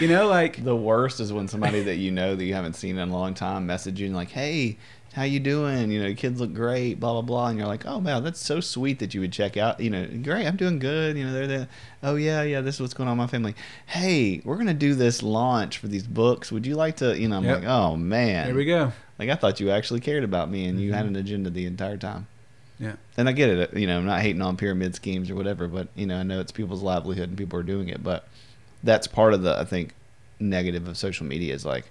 You know, like... The worst is when somebody that you know that you haven't seen in a long time message you and like, hey, how you doing? You know, kids look great, blah, blah, blah. And you're like, oh, man, that's so sweet that you would check out. You know, great, I'm doing good. You know, they're there. Oh, yeah, yeah, this is what's going on in my family. Hey, we're going to do this launch for these books. Would you like to, you know, I'm yep. like, oh, man. Here we go. Like, I thought you actually cared about me, and mm-hmm. you had an agenda the entire time. Yeah. And I get it, you know, I'm not hating on pyramid schemes or whatever, but, you know, I know it's people's livelihood and people are doing it, but that's part of the, I think, negative of social media is like,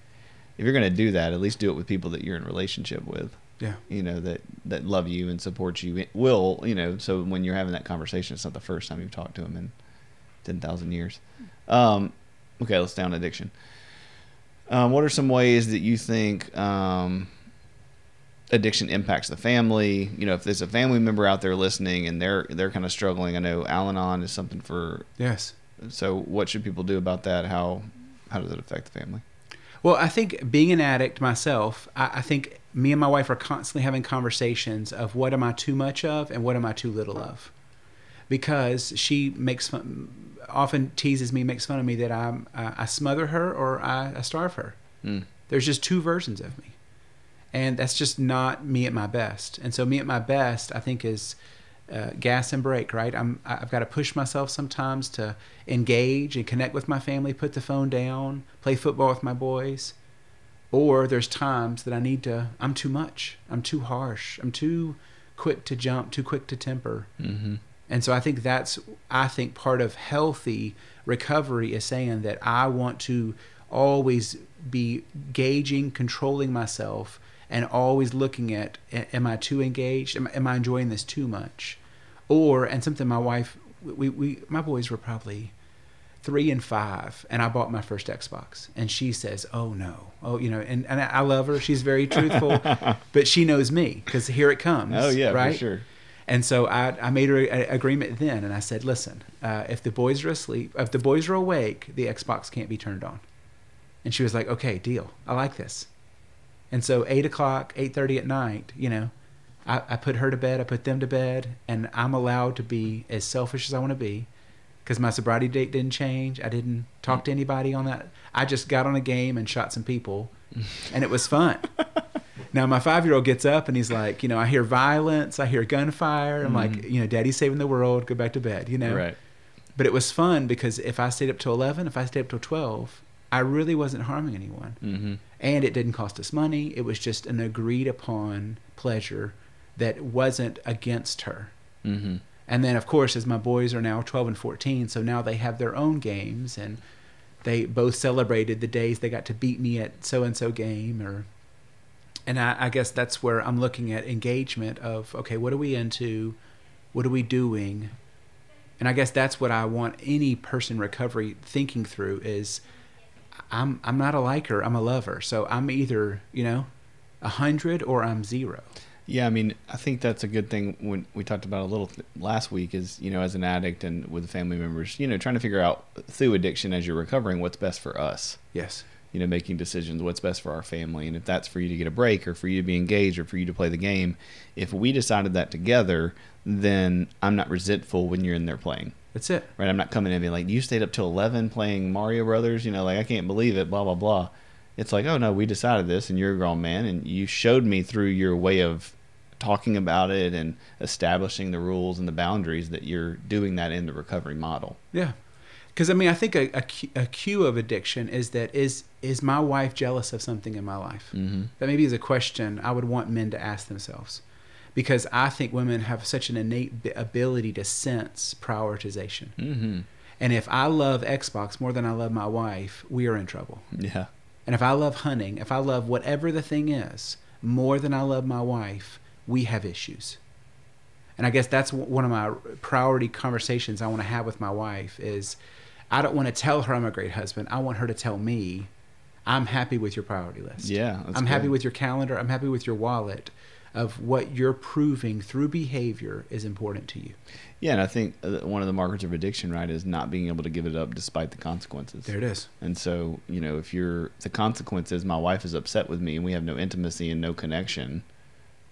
if you're going to do that, at least do it with people that you're in relationship with. Yeah. You know, that, that love you and support you. It will, you know, so when you're having that conversation, it's not the first time you've talked to them in ten thousand years. Um, okay, let's down addiction. Um, what are some ways that you think... Um, addiction impacts the family. You know, if there's a family member out there listening and they're they're kind of struggling, I know Al-Anon is something for... Yes. So what should people do about that? How how does it affect the family? Well, I think being an addict myself, I, I think me and my wife are constantly having conversations of what am I too much of and what am I too little of. Because she makes fun, often teases me, makes fun of me that I'm, uh, I smother her or I, I starve her. Mm. There's just two versions of me. And that's just not me at my best. And so me at my best, I think, is uh, gas and brake, right? I'm, I've got to push myself sometimes to engage and connect with my family, put the phone down, play football with my boys. Or there's times that I need to, I'm too much. I'm too harsh. I'm too quick to jump, too quick to temper. Mm-hmm. And so I think that's, I think part of healthy recovery is saying that I want to always be gauging, controlling myself, and always looking at, am I too engaged? Am, am I enjoying this too much? Or, and something my wife, we, we my boys were probably three and five, and I bought my first Xbox. And she says, oh no. Oh, you know, and, and I love her. She's very truthful, but she knows me because here it comes. Oh yeah, right? For sure. And so I, I made her an agreement then, and I said, listen, uh, if the boys are asleep, if the boys are awake, the Xbox can't be turned on. And she was like, okay, deal. I like this. And so eight o'clock, eight thirty at night, you know, I, I put her to bed, I put them to bed, and I'm allowed to be as selfish as I want to be because my sobriety date didn't change. I didn't talk to anybody on that. I just got on a game and shot some people, and it was fun. Now, my five-year-old gets up, and he's like, you know, I hear violence, I hear gunfire. I'm mm-hmm. like, you know, Daddy's saving the world, go back to bed, you know. Right. But it was fun because if I stayed up till eleven, if I stayed up till twelve, I really wasn't harming anyone. Mm-hmm. And it didn't cost us money. It was just an agreed-upon pleasure that wasn't against her. Mm-hmm. And then, of course, as my boys are now twelve and fourteen, so now they have their own games, and they both celebrated the days they got to beat me at so-and-so game. Or, and I, I guess that's where I'm looking at engagement of, okay, what are we into? What are we doing? And I guess that's what I want any person in recovery thinking through is, I'm I'm not a liker, I'm a lover. So I'm either, you know, a hundred or I'm zero. Yeah, I mean, I think that's a good thing when we talked about a little th- last week is, you know, as an addict and with family members, you know, trying to figure out through addiction as you're recovering what's best for us. Yes. You know, making decisions, what's best for our family. And if that's for you to get a break or for you to be engaged or for you to play the game, if we decided that together, then I'm not resentful when you're in there playing. That's it. Right, I'm not coming in and being like, you stayed up till eleven playing Mario Brothers, you know, like, I can't believe it, blah, blah, blah. It's like, oh, no, we decided this, and you're a grown man, and you showed me through your way of talking about it and establishing the rules and the boundaries that you're doing that in the recovery model. Yeah. Because, I mean, I think a, a, a cue of addiction is that, is is my wife jealous of something in my life? Mm-hmm. That maybe is a question I would want men to ask themselves. Because I think women have such an innate ability to sense prioritization. Mm-hmm. And if I love Xbox more than I love my wife, we are in trouble. Yeah. And if I love hunting, if I love whatever the thing is more than I love my wife, we have issues. And I guess that's one of my priority conversations I want to have with my wife is, I don't want to tell her I'm a great husband. I want her to tell me, I'm happy with your priority list. Yeah. I'm happy with your calendar. I'm happy with your wallet. Of what you're proving through behavior is important to you. Yeah, and I think one of the markers of addiction, right, is not being able to give it up despite the consequences. There it is. And so, you know, if you're, the consequence is my wife is upset with me and we have no intimacy and no connection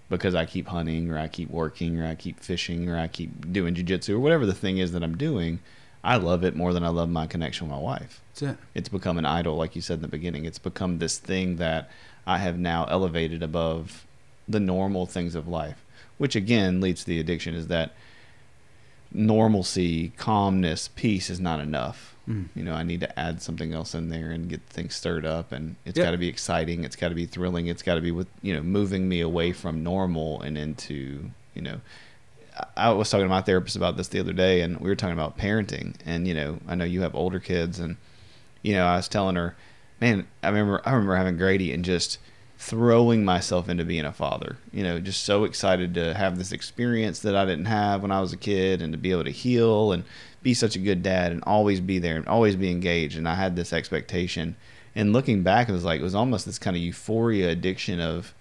because I keep hunting or I keep working or I keep fishing or I keep doing jujitsu or whatever the thing is that I'm doing, I love it more than I love my connection with my wife. That's it. It's become an idol, like you said in the beginning. It's become this thing that I have now elevated above the normal things of life, which again leads to the addiction, is that normalcy, calmness, peace is not enough. Mm. You know, I need to add something else in there and get things stirred up, and it's yep. got to be exciting. It's got to be thrilling. It's got to be, with, you know, moving me away from normal and into, you know, I, I was talking to my therapist about this the other day, and we were talking about parenting, and, you know, I know you have older kids, and, you know, I was telling her, man, I remember, I remember having Grady and just throwing myself into being a father, you know, just so excited to have this experience that I didn't have when I was a kid, and to be able to heal and be such a good dad and always be there and always be engaged. And I had this expectation, and looking back, it was like, it was almost this kind of euphoria addiction of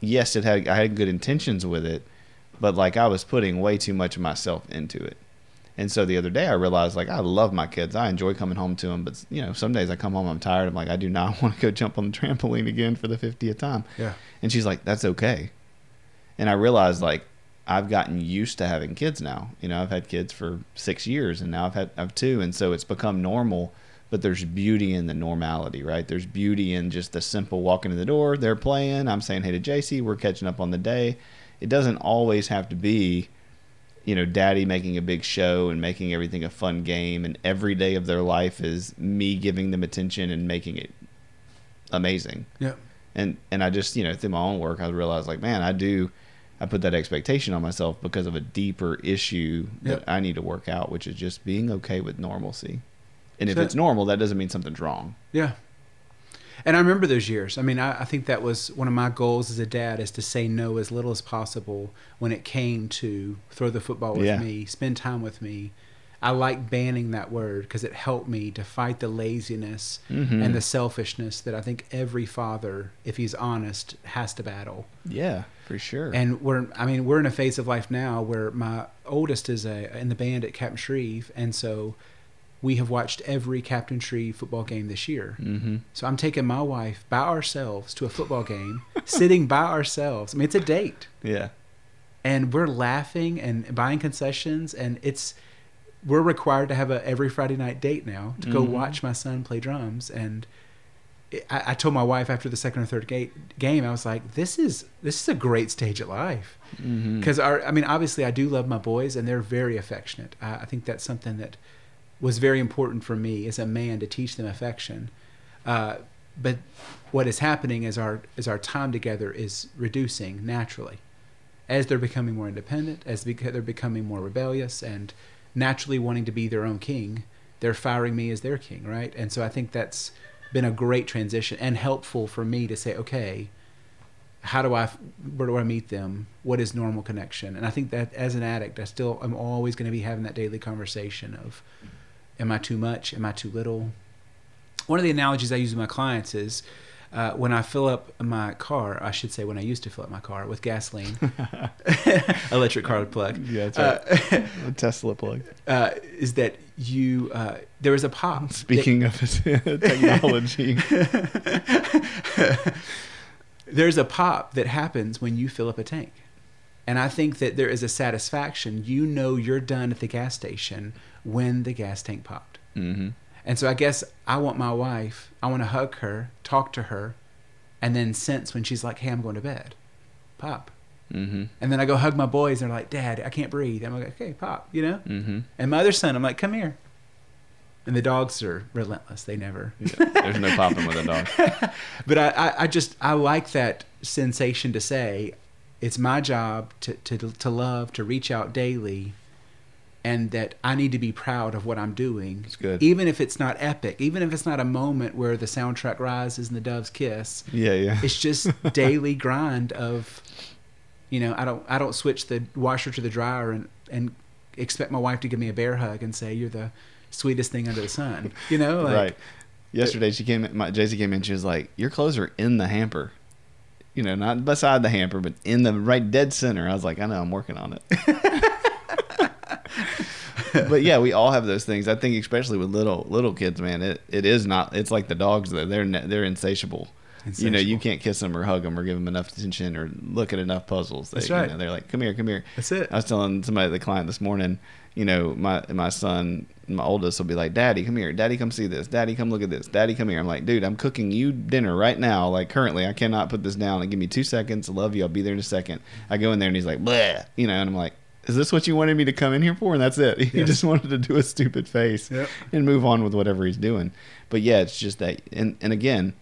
yes, it had I had good intentions with it, but like I was putting way too much of myself into it. And so the other day I realized, like, I love my kids. I enjoy coming home to them. But, you know, some days I come home, I'm tired. I'm like, I do not want to go jump on the trampoline again for the fiftieth time. Yeah. And she's like, that's okay. And I realized, like, I've gotten used to having kids now. You know, I've had kids for six years and now I've had I've two. And so it's become normal. But there's beauty in the normality, right? There's beauty in just the simple walking to the door. They're playing. I'm saying, hey, to J C, we're catching up on the day. It doesn't always have to be, you know, daddy making a big show and making everything a fun game, and every day of their life is me giving them attention and making it amazing. Yeah. And and I just, you know, through my own work, I realized, like, man, I do, I put that expectation on myself because of a deeper issue yeah. that I need to work out, which is just being okay with normalcy. And so, if it's normal, that doesn't mean something's wrong. Yeah. And I remember those years. I mean, I, I think that was one of my goals as a dad, is to say no as little as possible when it came to throw the football with yeah. me, spend time with me. I like banning that word because it helped me to fight the laziness mm-hmm. and the selfishness that I think every father, if he's honest, has to battle. Yeah, for sure. And we're, I mean, we're in a phase of life now where my oldest is a, in the band at Captain Shreve, and so we have watched every Captain Shreve football game this year. Mm-hmm. So I'm taking my wife by ourselves to a football game, sitting by ourselves. I mean, it's a date. Yeah. And we're laughing and buying concessions, and it's we're required to have a every Friday night date now to mm-hmm. go watch my son play drums. And I, I told my wife after the second or third gate, game, I was like, this is this is a great stage of life. Because mm-hmm. our, I mean, obviously I do love my boys, and they're very affectionate. I, I think that's something that was very important for me as a man, to teach them affection. Uh, but what is happening is our is our time together is reducing naturally. As they're becoming more independent, as beca- they're becoming more rebellious and naturally wanting to be their own king, they're firing me as their king, right? And so I think that's been a great transition and helpful for me to say, okay, how do I, where do I meet them? What is normal connection? And I think that as an addict, I still, I'm always gonna be having that daily conversation of, am I too much? Am I too little? One of the analogies I use with my clients is uh, when I fill up my car, I should say when I used to fill up my car with gasoline, electric car plug. Yeah, that's right. Uh, a Tesla plug. Uh, is that you, uh, there is a pop. Speaking that, of technology. There's a pop that happens when you fill up a tank. And I think that there is a satisfaction. You know you're done at the gas station when the gas tank popped. Mm-hmm. And so I guess I want my wife, I want to hug her, talk to her, and then sense when she's like, hey, I'm going to bed. Pop. Mm-hmm. And then I go hug my boys, and they're like, Dad, I can't breathe. I'm like, okay, pop, you know? Mm-hmm. And my other son, I'm like, come here. And the dogs are relentless. They never. Yeah, there's no popping with a dog. But I, I, I just, I like that sensation to say, it's my job to, to to love, to reach out daily, and that I need to be proud of what I'm doing. That's good. Even if it's not epic, even if it's not a moment where the soundtrack rises and the doves kiss. Yeah, yeah. It's just daily grind of, you know, I don't I don't switch the washer to the dryer and, and expect my wife to give me a bear hug and say, you're the sweetest thing under the sun. You know, like, right. Yesterday it, she came my Jaycee came in and she was like, your clothes are in the hamper. You know, not beside the hamper, but in the right dead center. I was like, I know, I'm working on it. But yeah, we all have those things. I think especially with little little kids, man, it, it is not, it's like the dogs, though. They're, they're insatiable. insatiable. You know, you can't kiss them or hug them or give them enough attention or look at enough puzzles. They, That's right. You know, they're like, come here, come here. That's it. I was telling somebody, the client this morning, you know, my, my son, my oldest will be like, Daddy, come here. Daddy, come see this. Daddy, come look at this. Daddy, come here. I'm like, dude, I'm cooking you dinner right now. Like, currently, I cannot put this down. Like, give me two seconds. I love you. I'll be there in a second. I go in there and he's like, bleh. You know, and I'm like, is this what you wanted me to come in here for? And that's it. Yes. He just wanted to do a stupid face yep. and move on with whatever he's doing. But yeah, it's just that. And, and again,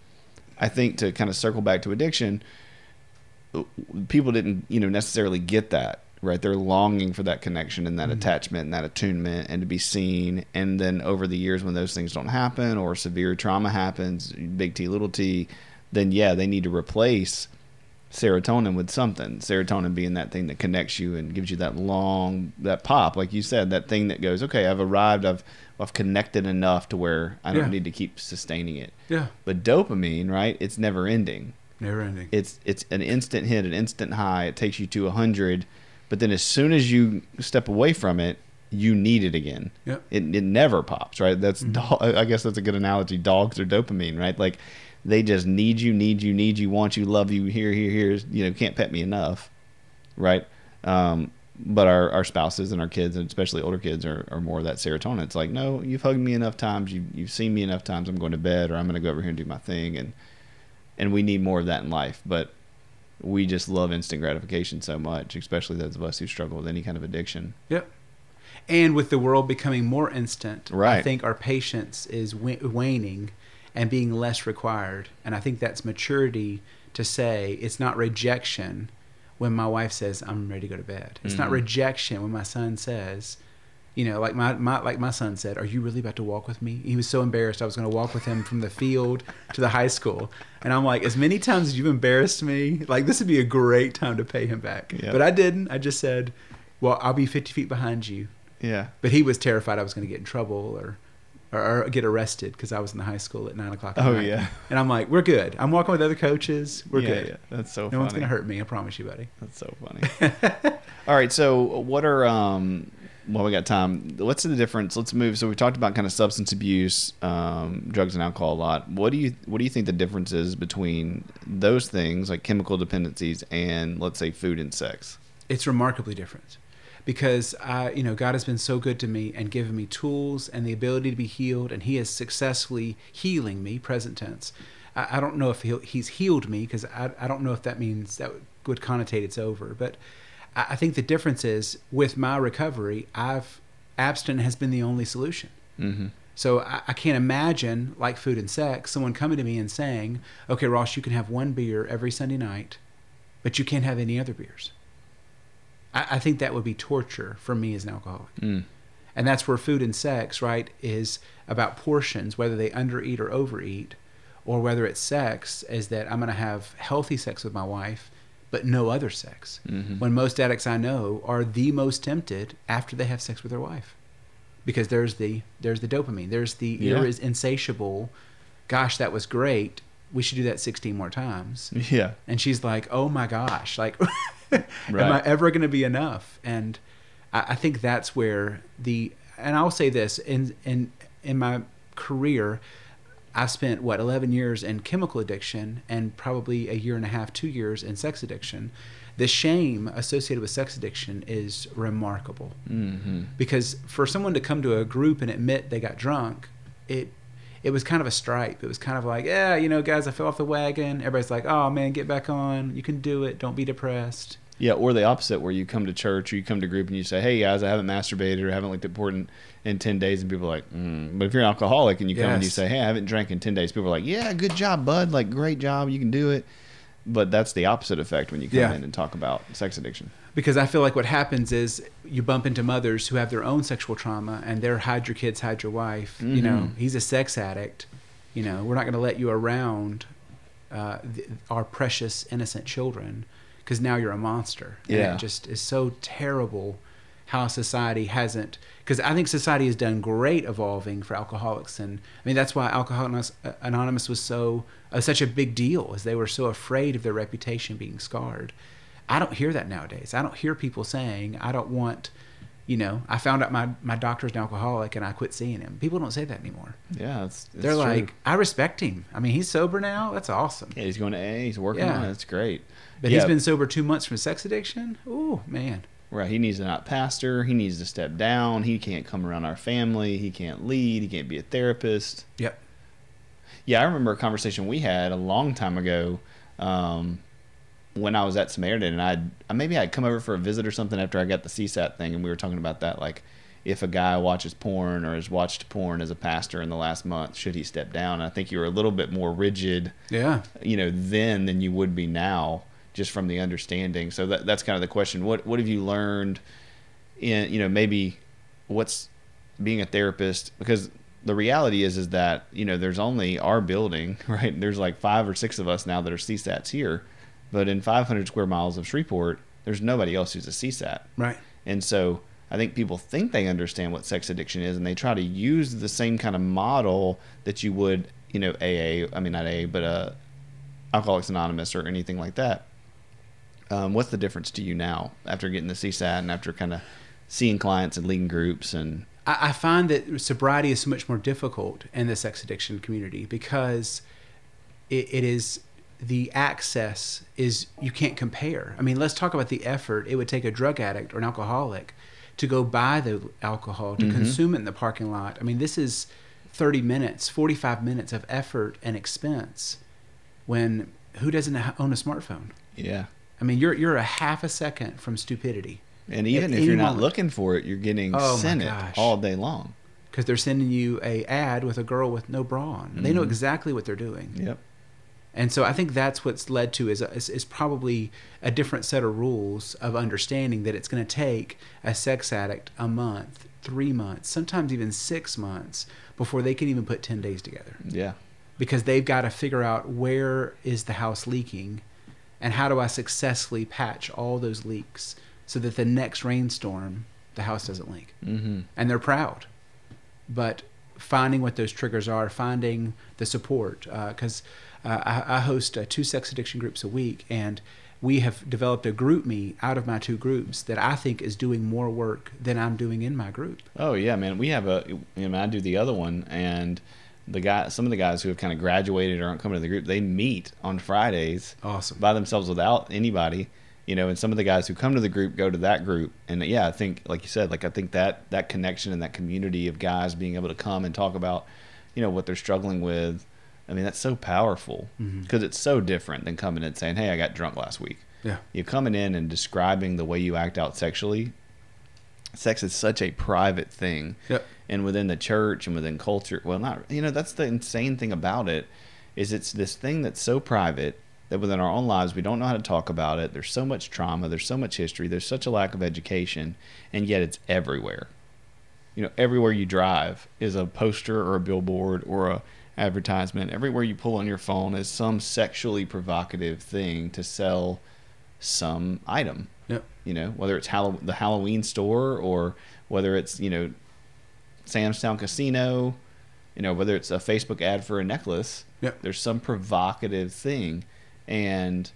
I think to kind of circle back to addiction, people didn't, you know, necessarily get that. Right, they're longing for that connection and that mm-hmm. attachment and that attunement and to be seen. And then over the years, when those things don't happen or severe trauma happens, big T, little T, then yeah, they need to replace serotonin with something. Serotonin being that thing that connects you and gives you that long, that pop, like you said, that thing that goes, okay, I've arrived, I've I've connected enough to where I don't yeah. need to keep sustaining it. Yeah. But dopamine, right? It's never ending. Never ending. It's it's an instant hit, an instant high. It takes you to one hundred, but then as soon as you step away from it, you need it again. Yep. It it never pops, right? That's mm-hmm. do- I guess that's a good analogy. Dogs are dopamine, right? Like they just need you, need you, need you, want you, love you, here, here, here. You know, can't pet me enough, right? Um, but our, our spouses and our kids, and especially older kids, are, are more of that serotonin. It's like, no, you've hugged me enough times, you you've seen me enough times. I'm going to bed, or I'm going to go over here and do my thing, and and we need more of that in life, but we just love instant gratification so much, especially those of us who struggle with any kind of addiction. Yep. And with the world becoming more instant, right. I think our patience is w- waning and being less required. And I think that's maturity to say it's not rejection when my wife says, I'm ready to go to bed. It's mm-hmm. not rejection when my son says, you know, like my, my like my son said, are you really about to walk with me? He was so embarrassed I was going to walk with him from the field to the high school. And I'm like, as many times as you've embarrassed me, like this would be a great time to pay him back. Yep. But I didn't. I just said, well, I'll be fifty feet behind you. Yeah, but he was terrified I was going to get in trouble or, or, or get arrested because I was in the high school at nine o'clock. At oh night. Yeah, and I'm like, we're good. I'm walking with other coaches. We're yeah, good. Yeah, that's so. No funny. One's going to hurt me. I promise you, buddy. That's so funny. All right, so what are um? Well, we got time. What's the difference? Let's move. So we talked about kind of substance abuse, um, drugs and alcohol a lot. What do you what do you think the difference is between those things, like chemical dependencies, and let's say food and sex? It's remarkably different. Because, I, you know, God has been so good to me and given me tools and the ability to be healed. And he is successfully healing me, present tense. I, I don't know if he'll, he's healed me because I, I don't know if that means that would, would connotate it's over. But I, I think the difference is with my recovery, I've abstinence has been the only solution. Mm-hmm. So I, I can't imagine, like food and sex, someone coming to me and saying, okay, Ross, you can have one beer every Sunday night, but you can't have any other beers. I think that would be torture for me as an alcoholic. Mm. And that's where food and sex, right, is about portions, whether they undereat or overeat, or whether it's sex, is that I'm going to have healthy sex with my wife, but no other sex. Mm-hmm. When most addicts I know are the most tempted after they have sex with their wife. Because there's the there's the dopamine. There's the yeah. insatiable, gosh, that was great. We should do that sixteen more times. Yeah. And she's like, oh my gosh, like... Right. Am I ever going to be enough? And I, I think that's where the, and I'll say this, in, in in my career, I've spent, what, eleven years in chemical addiction and probably a year and a half, two years in sex addiction. The shame associated with sex addiction is remarkable. Mm-hmm. Because for someone to come to a group and admit they got drunk, it it was kind of a stripe. It was kind of like, yeah, you know, guys, I fell off the wagon. Everybody's like, oh, man, get back on. You can do it. Don't be depressed. Yeah, or the opposite, where you come to church or you come to group and you say, hey, guys, I haven't masturbated or I haven't looked at porn in, in ten days. And people are like, mm. But if you're an alcoholic and you come yes. and you say, hey, I haven't drank in ten days, people are like, yeah, good job, bud. Like, great job. You can do it. But that's the opposite effect when you come yeah. in and talk about sex addiction. Because I feel like what happens is you bump into mothers who have their own sexual trauma and they're hide your kids, hide your wife. Mm-hmm. You know, he's a sex addict. You know, we're not going to let you around uh, the, our precious, innocent children because now you're a monster. And yeah. it just is so terrible how society hasn't. Because I think society has done great evolving for alcoholics. And I mean, that's why Alcoholics Anonymous was so uh, such a big deal, is they were so afraid of their reputation being scarred. I don't hear that nowadays. I don't hear people saying, I don't want, you know, I found out my, my doctor's an alcoholic and I quit seeing him. People don't say that anymore. Yeah, it's, it's They're true. Like, I respect him. I mean, he's sober now. That's awesome. Yeah, he's going to A A. He's working yeah. on it. That's great. But yeah. he's been sober two months from sex addiction? Ooh, man. Right. He needs to not pastor. He needs to step down. He can't come around our family. He can't lead. He can't be a therapist. Yep. Yeah, I remember a conversation we had a long time ago. Um, when I was at Samaritan, and I'd maybe I'd come over for a visit or something after I got the C SAT thing, and we were talking about that, like if a guy watches porn or has watched porn as a pastor in the last month, should he step down? And I think you were a little bit more rigid, yeah, you know, then than you would be now, just from the understanding. So that that's kind of the question. What what have you learned in, you know, maybe what's being a therapist? Because the reality is is that, you know, there's only our building, right? There's like five or six of us now that are C SATs here. But in five hundred square miles of Shreveport, there's nobody else who's a C SAT. Right. And so I think people think they understand what sex addiction is, and they try to use the same kind of model that you would, you know, A A, I mean, not A A, but a Alcoholics Anonymous or anything like that. Um, what's the difference to you now after getting the C SAT and after kind of seeing clients and leading groups? And I, I find that sobriety is so much more difficult in the sex addiction community because it, it is the access is you can't compare. I mean, let's talk about the effort it would take a drug addict or an alcoholic to go buy the alcohol, to mm-hmm. consume it in the parking lot. I mean, this is thirty minutes, forty-five minutes of effort and expense when who doesn't own a smartphone? Yeah. I mean, you're you're a half a second from stupidity. And even if you're not moment. looking for it, you're getting oh sent it all day long. Because they're sending you a ad with a girl with no bra on. Mm-hmm. They know exactly what they're doing. Yep. And so I think that's what's led to is, is, is probably a different set of rules of understanding that it's going to take a sex addict a month, three months, sometimes even six months before they can even put ten days together. Yeah. Because they've got to figure out where is the house leaking and how do I successfully patch all those leaks so that the next rainstorm, the house doesn't leak. Mm-hmm. And they're proud. But finding what those triggers are, finding the support, because uh, uh, I, I host uh, two sex addiction groups a week, and we have developed a group me out of my two groups that I think is doing more work than I'm doing in my group. Oh, yeah, man. We have a, you know, I do the other one, and the guy, some of the guys who have kind of graduated or aren't coming to the group, they meet on Fridays awesome. by themselves without anybody, you know, and some of the guys who come to the group go to that group. And yeah, I think, like you said, like I think that, that connection and that community of guys being able to come and talk about, you know, what they're struggling with. I mean, that's so powerful because mm-hmm. it's so different than coming in and saying, hey, I got drunk last week. Yeah. You're coming in and describing the way you act out sexually. Sex is such a private thing. Yep. And within the church and within culture, well, not, you know, that's the insane thing about it is it's this thing that's so private that within our own lives, we don't know how to talk about it. There's so much trauma. There's so much history. There's such a lack of education. And yet it's everywhere. You know, everywhere you drive is a poster or a billboard or a advertisement. Everywhere you pull on your phone is some sexually provocative thing to sell some item. Yep. You know, whether it's Hall- the Halloween store or whether it's, you know, Sam's Town Casino, you know, whether it's a Facebook ad for a necklace, yep. there's some provocative thing. And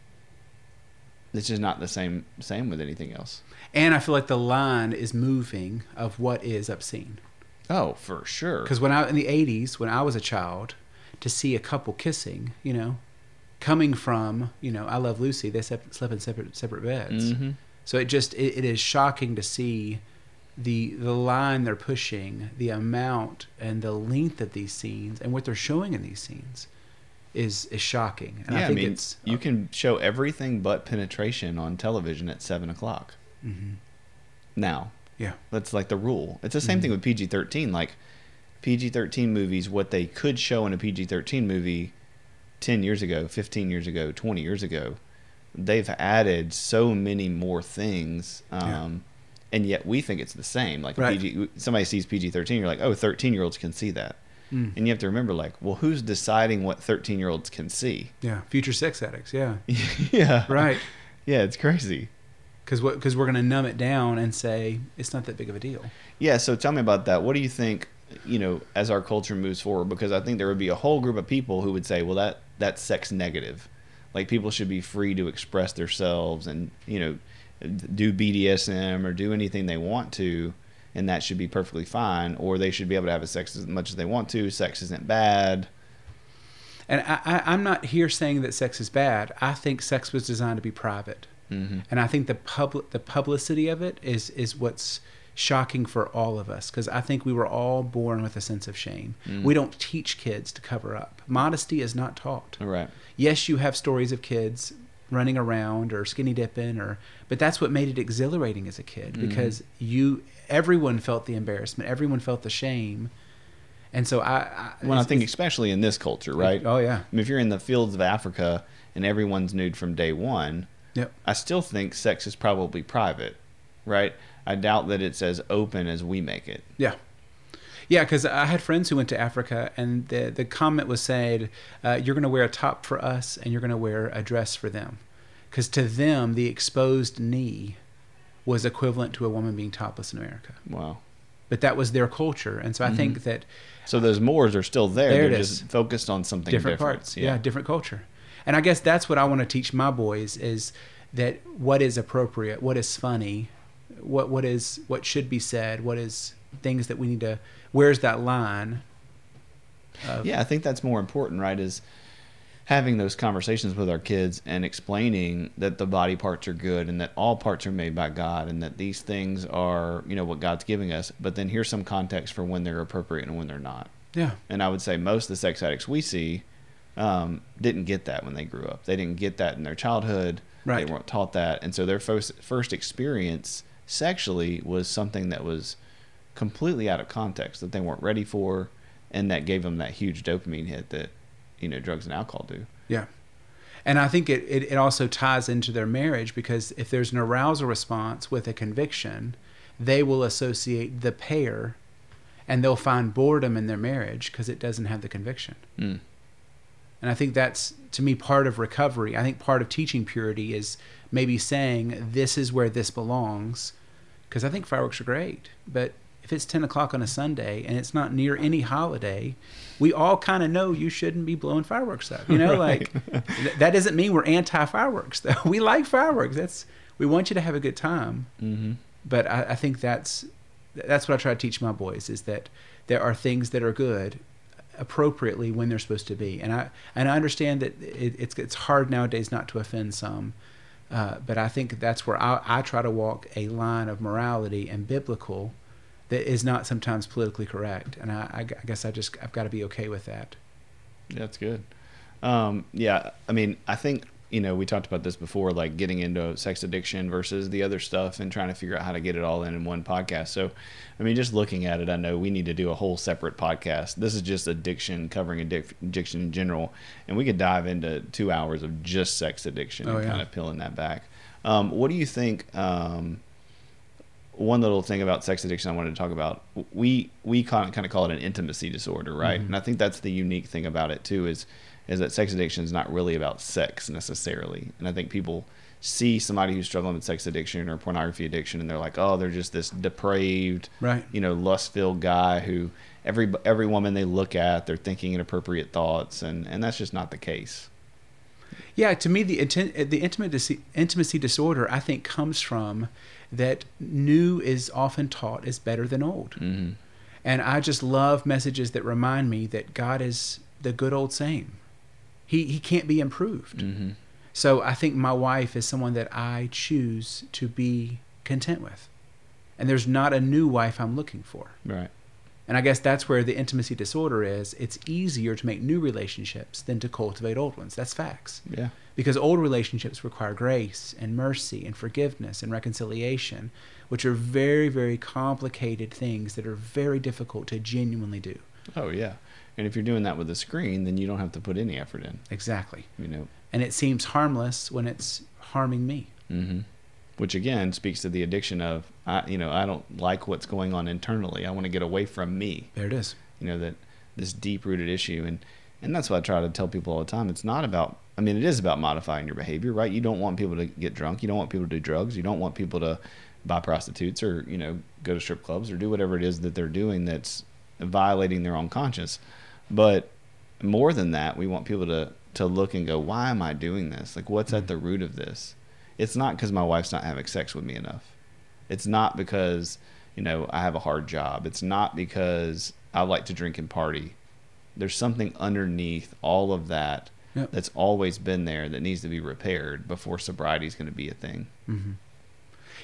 it's just not the same same with anything else. And I feel like the line is moving of what is obscene. Oh, for sure. Because when I in the eighties, when I was a child, to see a couple kissing, you know, coming from, you know, I Love Lucy, they slept, slept in separate separate beds. Mm-hmm. So it just it, it is shocking to see the the line they're pushing, the amount and the length of these scenes, and what they're showing in these scenes is is shocking. And yeah, I think I mean, it's you can show everything but penetration on television at seven o'clock. Mm-hmm. Now. Yeah, that's like the rule. It's the same mm-hmm. thing with P G thirteen. Like P G thirteen movies, what they could show in a P G thirteen movie ten years ago, fifteen years ago, twenty years ago, they've added so many more things. Um, yeah. And yet we think it's the same. Like right. P G, somebody sees P G thirteen, you're like, oh, thirteen-year-olds can see that. Mm. And you have to remember, like, well, who's deciding what thirteen-year-olds can see? Yeah, future sex addicts, yeah. yeah. Right. Yeah, it's crazy. Because because we're going to numb it down and say it's not that big of a deal. Yeah, so tell me about that. What do you think, you know, as our culture moves forward? Because I think there would be a whole group of people who would say, well, that that's sex negative. Like people should be free to express themselves and, you know, do B D S M or do anything they want to, and that should be perfectly fine. Or they should be able to have sex as much as they want to. Sex isn't bad. And I, I, I'm not here saying that sex is bad. I think sex was designed to be private. Mm-hmm. And I think the public, the publicity of it is is what's shocking for all of us, because I think we were all born with a sense of shame. Mm-hmm. We don't teach kids to cover up. Modesty is not taught. Right. Yes, you have stories of kids running around or skinny dipping, or but that's what made it exhilarating as a kid, mm-hmm. because you everyone felt the embarrassment, everyone felt the shame. And so I... I well, I think especially in this culture, right? It, oh, yeah. I mean, if you're in the fields of Africa and everyone's nude from day one... Yep. I still think sex is probably private, right? I doubt that it's as open as we make it. Yeah. Yeah, because I had friends who went to Africa, and the the comment was said, uh, you're going to wear a top for us, and you're going to wear a dress for them. Because to them, the exposed knee was equivalent to a woman being topless in America. Wow. But that was their culture, and so I mm-hmm. think that... So those Moors are still there. there They're just focused on something different. Different parts, yeah. yeah, different culture. And I guess that's what I want to teach my boys, is that what is appropriate, what is funny, what what is what should be said, what is things that we need to, where's that line? Of, yeah, I think that's more important, right, is having those conversations with our kids and explaining that the body parts are good and that all parts are made by God and that these things are, you know, what God's giving us, but then here's some context for when they're appropriate and when they're not. Yeah. And I would say most of the sex addicts we see um, didn't get that when they grew up. They didn't get that in their childhood. Right. They weren't taught that. And so their first, first experience sexually was something that was completely out of context, that they weren't ready for, and that gave them that huge dopamine hit that, you know, drugs and alcohol do. Yeah. And I think it, it, it also ties into their marriage, because if there's an arousal response with a conviction, they will associate the pair and they'll find boredom in their marriage because it doesn't have the conviction. Mm. And I think that's, to me, part of recovery. I think part of teaching purity is maybe saying this is where this belongs, because I think fireworks are great, but if it's ten o'clock on a Sunday and it's not near any holiday, we all kind of know you shouldn't be blowing fireworks up. You know, right. like th- that doesn't mean we're anti-fireworks, though. We like fireworks. That's, we want you to have a good time. Mm-hmm. But I, I think that's that's what I try to teach my boys, is that there are things that are good appropriately when they're supposed to be. And I and I understand that it, it's it's hard nowadays not to offend some, uh, but I think that's where I, I try to walk a line of morality and biblical that is not sometimes politically correct, and I, I guess I just I've got to be okay with that. Yeah, that's good. Um, yeah, I mean, I think, you know, we talked about this before, like getting into sex addiction versus the other stuff, and trying to figure out how to get it all in in one podcast. So, I mean, just looking at it, I know we need to do a whole separate podcast. This is just addiction, covering addic- addiction in general, and we could dive into two hours of just sex addiction oh, and yeah. kind of peeling that back. Um, what do you think? Um, One little thing about sex addiction I wanted to talk about, we we kind of call it an intimacy disorder, right? Mm-hmm. And I think that's the unique thing about it, too, is is that sex addiction is not really about sex necessarily. And I think people see somebody who's struggling with sex addiction or pornography addiction, and they're like, oh, they're just this depraved, right. you know, lust-filled guy who every every woman they look at, they're thinking inappropriate thoughts, and, and that's just not the case. Yeah, to me, the the intimacy intimacy disorder, I think, comes from that new is often taught is better than old. Mm-hmm. And I just love messages that remind me that God is the good old same. He he can't be improved. Mm-hmm. So I think my wife is someone that I choose to be content with. And there's not a new wife I'm looking for. Right. And I guess that's where the intimacy disorder is. It's easier to make new relationships than to cultivate old ones. That's facts. Yeah. Because old relationships require grace and mercy and forgiveness and reconciliation, which are very, very complicated things that are very difficult to genuinely do. Oh, yeah. And if you're doing that with a screen, then you don't have to put any effort in. Exactly. You know. And it seems harmless when it's harming me. Mm-hmm. Which again speaks to the addiction of, I, you know, I don't like what's going on internally. I want to get away from me. There it is. You know, that this deep-rooted issue, and and that's what I try to tell people all the time. It's not about. I mean, it is about modifying your behavior, right? You don't want people to get drunk. You don't want people to do drugs. You don't want people to buy prostitutes or, you know, go to strip clubs or do whatever it is that they're doing that's violating their own conscience. But more than that, we want people to to look and go, why am I doing this? Like, what's mm-hmm. at the root of this? It's not because my wife's not having sex with me enough. It's not because, you know, I have a hard job. It's not because I like to drink and party. There's something underneath all of that yep. that's always been there that needs to be repaired before sobriety is going to be a thing. Mm-hmm.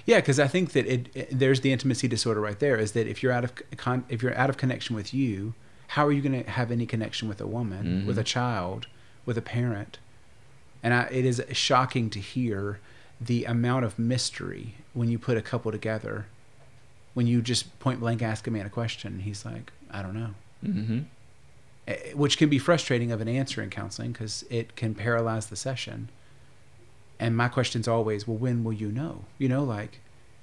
Yeah, because I think that it, it, there's the intimacy disorder right there. Is that if you're out of con- if you're out of connection with you, how are you going to have any connection with a woman, mm-hmm. with a child, with a parent? And I, it is shocking to hear the amount of mystery when you put a couple together, when you just point blank ask a man a question, and he's like, I don't know. Mm-hmm. Which can be frustrating of an answer in counseling, because it can paralyze the session. And my question's always, well, when will you know? You know, like,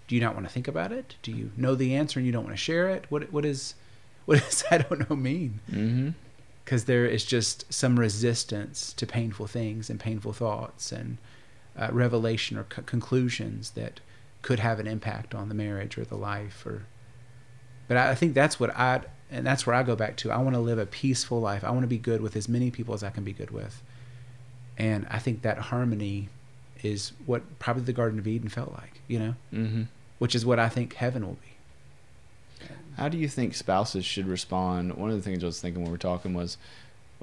do you not want to think about it? Do you know the answer and you don't want to share it? What What is, what does I don't know mean? Mm-hmm. Because there is just some resistance to painful things and painful thoughts and Uh, revelation or co- conclusions that could have an impact on the marriage or the life. Or, but I, I think that's what I, and that's where I go back to. I want to live a peaceful life. I want to be good with as many people as I can be good with. And I think that harmony is what probably the Garden of Eden felt like, you know, mm-hmm. which is what I think heaven will be. How do you think spouses should respond? One of the things I was thinking when we were talking was,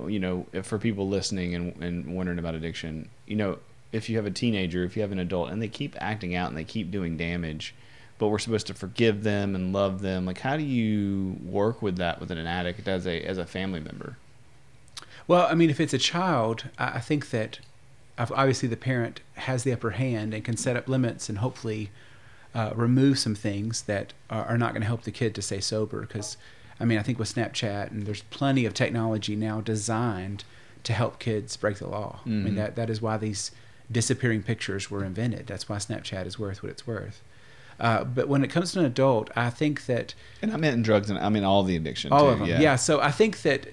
you know, if for people listening and, and wondering about addiction, you know, if you have a teenager, if you have an adult, and they keep acting out and they keep doing damage, but we're supposed to forgive them and love them. Like, how do you work with that with an addict as a as a family member? Well, I mean, if it's a child, I think that obviously the parent has the upper hand and can set up limits and hopefully uh, remove some things that are, are not going to help the kid to stay sober. Because, I mean, I think with Snapchat, and there's plenty of technology now designed to help kids break the law. Mm-hmm. I mean, that, that is why these disappearing pictures were invented. That's why Snapchat is worth what it's worth. Uh, but when it comes to an adult, I think that... And I meant in drugs, and I mean all the addiction. All too, of them, yeah. yeah. So I think that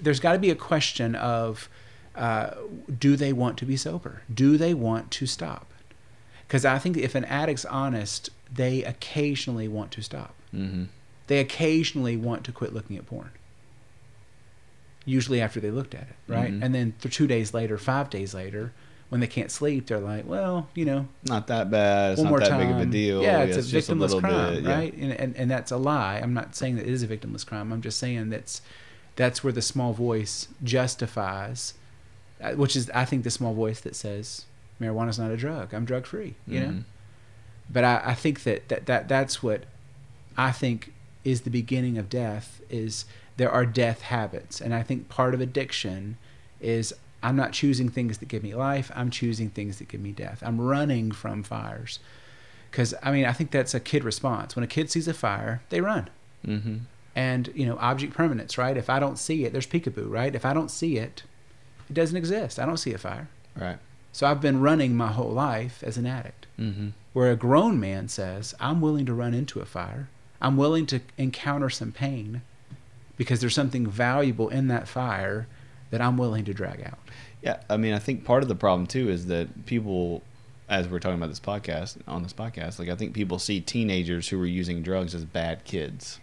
there's got to be a question of, uh, do they want to be sober? Do they want to stop? Because I think if an addict's honest, they occasionally want to stop. Mm-hmm. They occasionally want to quit looking at porn. Usually after they looked at it, right? Mm-hmm. And then th- two days later, five days later... when they can't sleep, they're like, well, you know, not that bad. It's not that big of a deal. Yeah, it's a victimless crime, right? And, and and that's a lie. I'm not saying that it is a victimless crime. I'm just saying that's that's where the small voice justifies, which is, I think, the small voice that says marijuana's not a drug. I'm drug free, you mm-hmm. know. But I, I think that, that that that's what I think is the beginning of death. Is there are death habits, and I think part of addiction is, I'm not choosing things that give me life. I'm choosing things that give me death. I'm running from fires. Because, I mean, I think that's a kid response. When a kid sees a fire, they run. Mm-hmm. And, you know, object permanence, right? If I don't see it, there's peekaboo, right? If I don't see it, it doesn't exist. I don't see a fire. Right. So I've been running my whole life as an addict. Mm-hmm. Where a grown man says, I'm willing to run into a fire. I'm willing to encounter some pain because there's something valuable in that fire that I'm willing to drag out. Yeah, I mean, I think part of the problem, too, is that people, as we're talking about this podcast, on this podcast, like, I think people see teenagers who are using drugs as bad kids.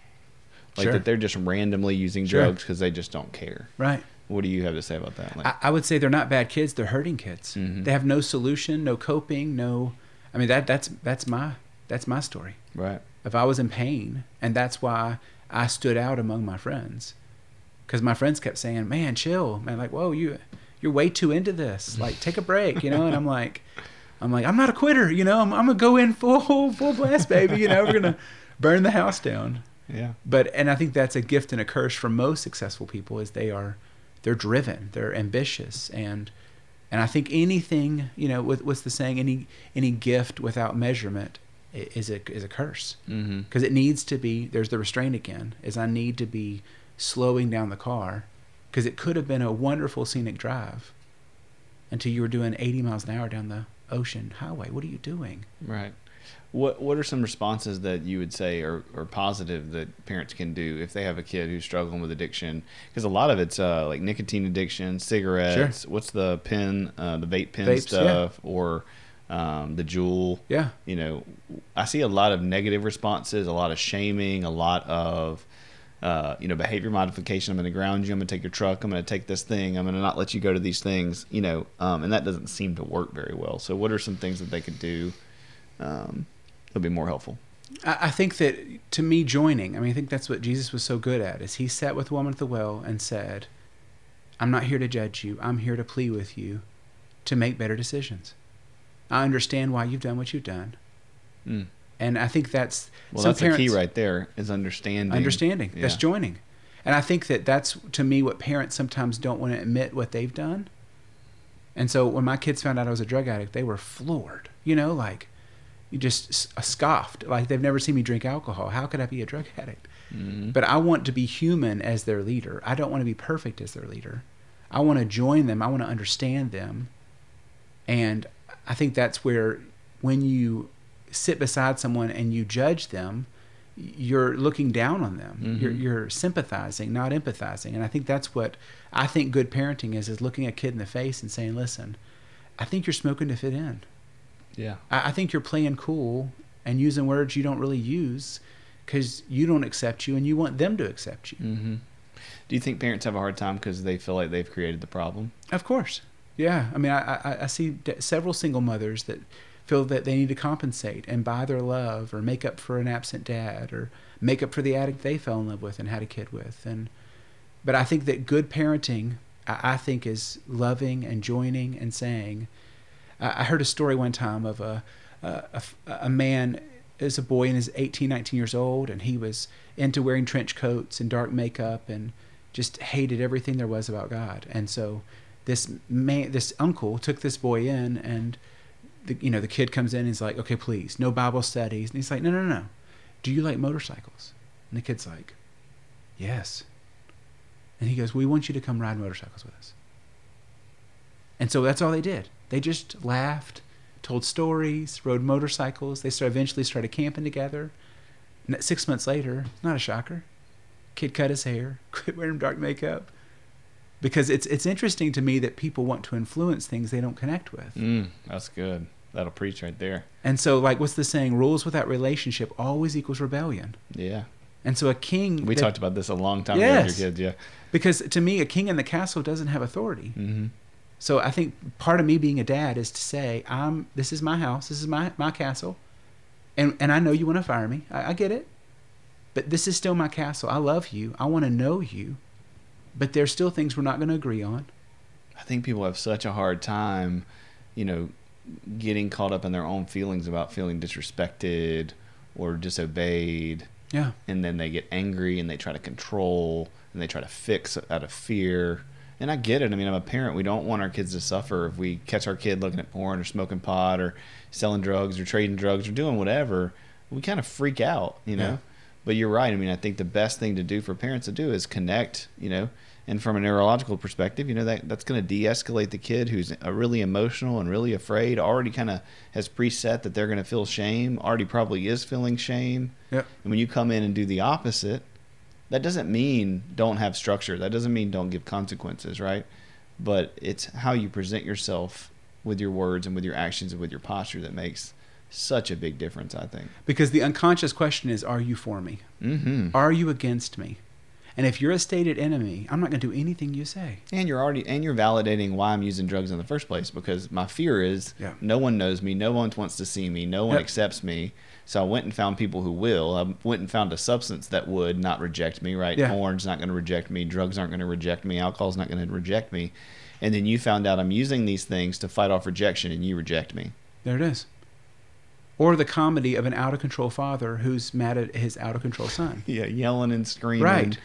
Like, sure. that they're just randomly using sure. drugs because they just don't care. Right. What do you have to say about that? Like, I, I would say they're not bad kids. They're hurting kids. Mm-hmm. They have no solution, no coping, no... I mean, that that's that's my that's my story. Right. If I was in pain, and that's why I stood out among my friends, because my friends kept saying, man, chill. Man, like, whoa, you... you're way too into this. Like, take a break, you know? And I'm like, I'm like, I'm not a quitter, you know? I'm, I'm going to go in full, full blast, baby. You know, we're going to burn the house down. Yeah. But, and I think that's a gift and a curse for most successful people is they are, they're driven, they're ambitious. And, and I think anything, you know, with, what's the saying? Any, any gift without measurement is a, is a curse. Mm-hmm. 'Cause it needs to be, there's the restraint again, is I need to be slowing down the car. Because it could have been a wonderful scenic drive until you were doing eighty miles an hour down the ocean highway. What are you doing? Right. What What are some responses that you would say are, are positive that parents can do if they have a kid who's struggling with addiction? Because a lot of it's uh, like nicotine addiction, cigarettes. Sure. What's the pen, uh, the vape pen Vapes, stuff, yeah. or um, the Juul? Yeah. You know, I see a lot of negative responses, a lot of shaming, a lot of... Uh, you know, behavior modification. I'm going to ground you. I'm going to take your truck. I'm going to take this thing. I'm going to not let you go to these things, you know, um, and that doesn't seem to work very well. So what are some things that they could do um, that would be more helpful? I, I think that, to me, joining, I mean, I think that's what Jesus was so good at, is he sat with the woman at the well and said, I'm not here to judge you. I'm here to plead with you to make better decisions. I understand why you've done what you've done. Mm. And I think that's... Well, that's parents, the key right there, is understanding. Understanding. Yeah. That's joining. And I think that that's, to me, what parents sometimes don't want to admit what they've done. And so when my kids found out I was a drug addict, they were floored. You know, like, you just scoffed. Like, they've never seen me drink alcohol. How could I be a drug addict? Mm-hmm. But I want to be human as their leader. I don't want to be perfect as their leader. I want to join them. I want to understand them. And I think that's where, when you... sit beside someone and you judge them, you're looking down on them. Mm-hmm. You're, you're sympathizing, not empathizing. And I think that's what I think good parenting is, is looking a kid in the face and saying, listen, I think you're smoking to fit in. Yeah. I, I think you're playing cool and using words you don't really use because you don't accept you and you want them to accept you. Mm-hmm. Do you think parents have a hard time because they feel like they've created the problem? Of course. Yeah. I mean, I, I, I see d- several single mothers that feel that they need to compensate and buy their love or make up for an absent dad or make up for the addict they fell in love with and had a kid with. And but I think that good parenting, I, I think, is loving and joining and saying. I, I heard a story one time of a, a, a, a man, as a boy, and is eighteen, nineteen years old, and he was into wearing trench coats and dark makeup and just hated everything there was about God. And so this man, this uncle took this boy in, and the, you know, the kid comes in and he's like, okay, please, no Bible studies. And he's like, no, no, no. Do you like motorcycles? And the kid's like, yes. And he goes, we want you to come ride motorcycles with us. And so that's all they did. They just laughed, told stories, rode motorcycles. They started, eventually started camping together. And six months later, not a shocker, kid cut his hair, quit wearing dark makeup. Because it's it's interesting to me that people want to influence things they don't connect with. Mm, that's good. That'll preach right there. And so, like, what's the saying? Rules without relationship always equals rebellion. Yeah. And so a king... We that, talked about this a long time yes, ago with your kids, yeah. Because to me, a king in the castle doesn't have authority. Mm-hmm. So I think part of me being a dad is to say, I'm. This is my house, this is my, my castle, and and I know you want to fire me. I, I get it. But this is still my castle. I love you. I want to know you. But there's still things we're not going to agree on. I think people have such a hard time, you know, getting caught up in their own feelings about feeling disrespected or disobeyed. Yeah. And then they get angry and they try to control and they try to fix out of fear. And I get it. I mean, I'm a parent. We don't want our kids to suffer. If we catch our kid looking at porn or smoking pot or selling drugs or trading drugs or doing whatever, we kind of freak out, you know. Yeah. But you're right. I mean, I think the best thing to do for parents to do is connect, you know. And from a neurological perspective, you know, that that's going to de-escalate the kid who's a really emotional and really afraid, already kind of has preset that they're going to feel shame, already probably is feeling shame. Yeah. And when you come in and do the opposite, that doesn't mean don't have structure. That doesn't mean don't give consequences, right? But it's how you present yourself with your words and with your actions and with your posture that makes such a big difference, I think. Because the unconscious question is, are you for me? Mm-hmm. Are you against me? And if you're a stated enemy, I'm not going to do anything you say. And you're already and you're validating why I'm using drugs in the first place, because my fear is yeah. no one knows me, no one wants to see me, no one yep. accepts me. So I went and found people who will. I went and found a substance that would not reject me, right? Yeah. Porn's not going to reject me. Drugs aren't going to reject me. Alcohol's not going to reject me. And then you found out I'm using these things to fight off rejection, and you reject me. There it is. Or the comedy of an out-of-control father who's mad at his out-of-control son. Yeah, yelling and screaming. Right.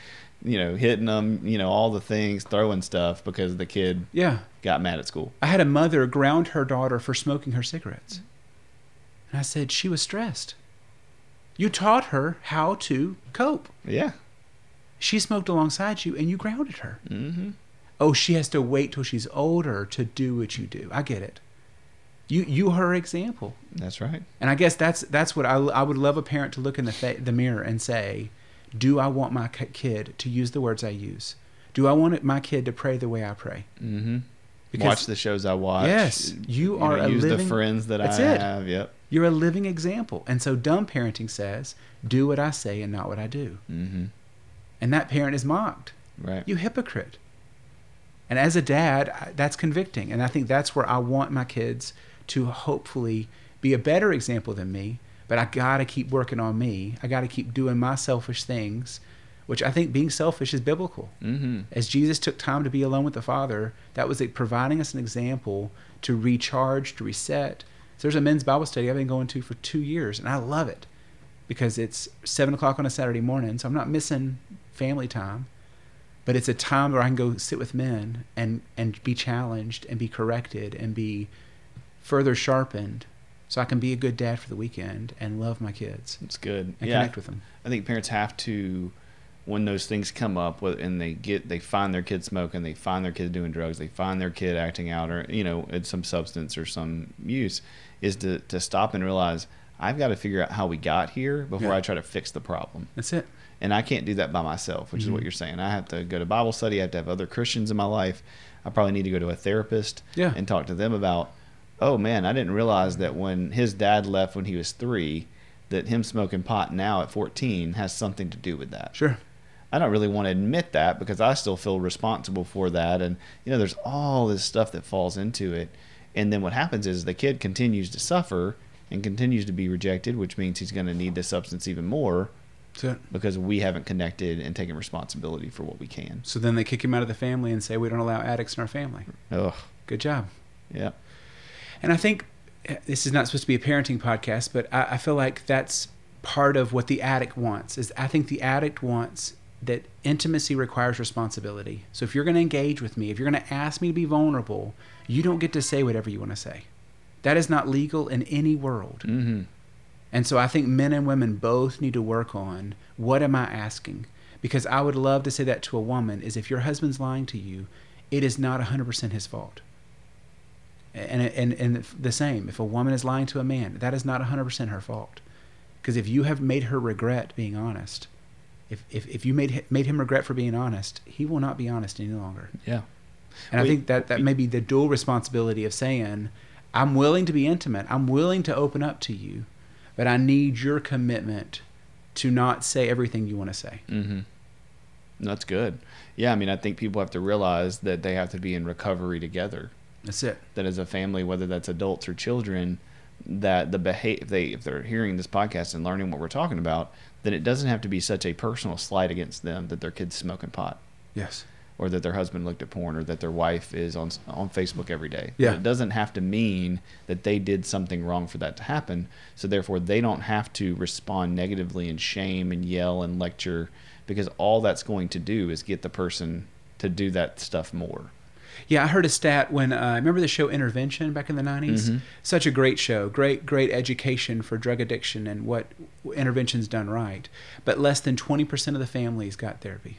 You know, hitting them, you know, all the things, throwing stuff because the kid yeah. got mad at school. I had a mother ground her daughter for smoking her cigarettes. And I said, she was stressed. You taught her how to cope. Yeah. She smoked alongside you and you grounded her. Mm-hmm. Oh, she has to wait till she's older to do what you do. I get it. You you her example. That's right. And I guess that's that's what I, I would love a parent to look in the fa- the mirror and say, do I want my kid to use the words I use? Do I want my kid to pray the way I pray? Mm-hmm. Because, watch the shows I watch. Yes, you, you are know, a use living... Use the friends that I it. have. Yep. You're a living example. And so dumb parenting says, do what I say and not what I do. Mm-hmm. And that parent is mocked. Right. You hypocrite. And as a dad, I, that's convicting. And I think that's where I want my kids to hopefully be a better example than me. But I got to keep working on me. I got to keep doing my selfish things, which I think being selfish is biblical. Mm-hmm. As Jesus took time to be alone with the Father, that was like providing us an example to recharge, to reset. So there's a men's Bible study I've been going to for two years, and I love it because it's seven o'clock on a Saturday morning, so I'm not missing family time. But it's a time where I can go sit with men and, and be challenged and be corrected and be further sharpened so I can be a good dad for the weekend and love my kids. That's good. And yeah, connect with them. I think parents have to... when those things come up and they get, they find their kid smoking, they find their kid doing drugs, they find their kid acting out or, you know, it's some substance or some use, is to, to stop and realize, I've got to figure out how we got here before yeah. I try to fix the problem. That's it. And I can't do that by myself, which mm-hmm. is what you're saying. I have to go to Bible study. I have to have other Christians in my life. I probably need to go to a therapist yeah. and talk to them about, oh man, I didn't realize that when his dad left when he was three, that him smoking pot now at fourteen has something to do with that. Sure. I don't really want to admit that because I still feel responsible for that. And, you know, there's all this stuff that falls into it. And then what happens is the kid continues to suffer and continues to be rejected, which means he's going to need this substance even more because we haven't connected and taken responsibility for what we can. So then they kick him out of the family and say, we don't allow addicts in our family. Oh, good job. Yeah. And I think this is not supposed to be a parenting podcast, but I, I feel like that's part of what the addict wants. Is I think the addict wants that intimacy requires responsibility. So if you're going to engage with me, if you're going to ask me to be vulnerable, you don't get to say whatever you want to say. That is not legal in any world. Mm-hmm. And so I think men and women both need to work on, what am I asking? Because I would love to say that to a woman is, if your husband's lying to you, it is not one hundred percent his fault. And, and, and the same, if a woman is lying to a man, that is not one hundred percent her fault. Because if you have made her regret being honest, if, if, if you made, made him regret for being honest, he will not be honest any longer. Yeah. And we, I think that, that may be the dual responsibility of saying, I'm willing to be intimate. I'm willing to open up to you, but I need your commitment to not say everything you want to say. Mm-hmm. That's good. Yeah, I mean, I think people have to realize that they have to be in recovery together. That's it. That as a family, whether that's adults or children, that the beha- if, they, if they're hearing this podcast and learning what we're talking about, then it doesn't have to be such a personal slight against them that their kid's smoking pot. Yes. Or that their husband looked at porn, or that their wife is on on Facebook every day. Yeah. But it doesn't have to mean that they did something wrong for that to happen. So therefore, they don't have to respond negatively and shame and yell and lecture, because all that's going to do is get the person to do that stuff more. Yeah, I heard a stat when, uh, remember the show Intervention back in the nineties? Mm-hmm. Such a great show, great, great education for drug addiction and what intervention's done right. But less than twenty percent of the families got therapy.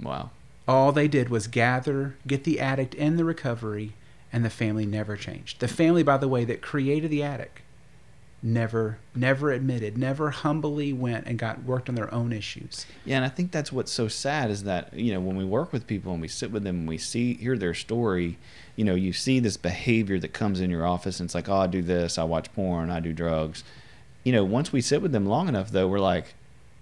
Wow. All they did was gather, get the addict in the recovery, and the family never changed. The family, by the way, that created the addict never, never admitted, never humbly went and got worked on their own issues. Yeah, and I think that's what's so sad is that, you know, when we work with people and we sit with them and we see, hear their story, you know, you see this behavior that comes in your office and it's like, oh, I do this, I watch porn, I do drugs. You know, once we sit with them long enough, though, we're like,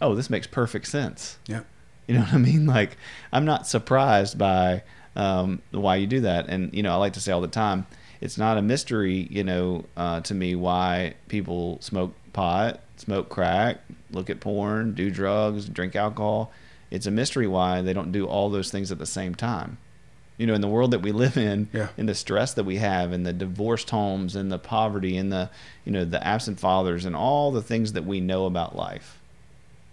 oh, this makes perfect sense. Yeah. You know what I mean? Like, I'm not surprised by um, why you do that. And, you know, I like to say all the time, it's not a mystery, you know, uh, to me why people smoke pot, smoke crack, look at porn, do drugs, drink alcohol. It's a mystery why they don't do all those things at the same time. You know, in the world that we live in, yeah. in the stress that we have, in the divorced homes, in the poverty, in the, you know, the absent fathers, and all the things that we know about life,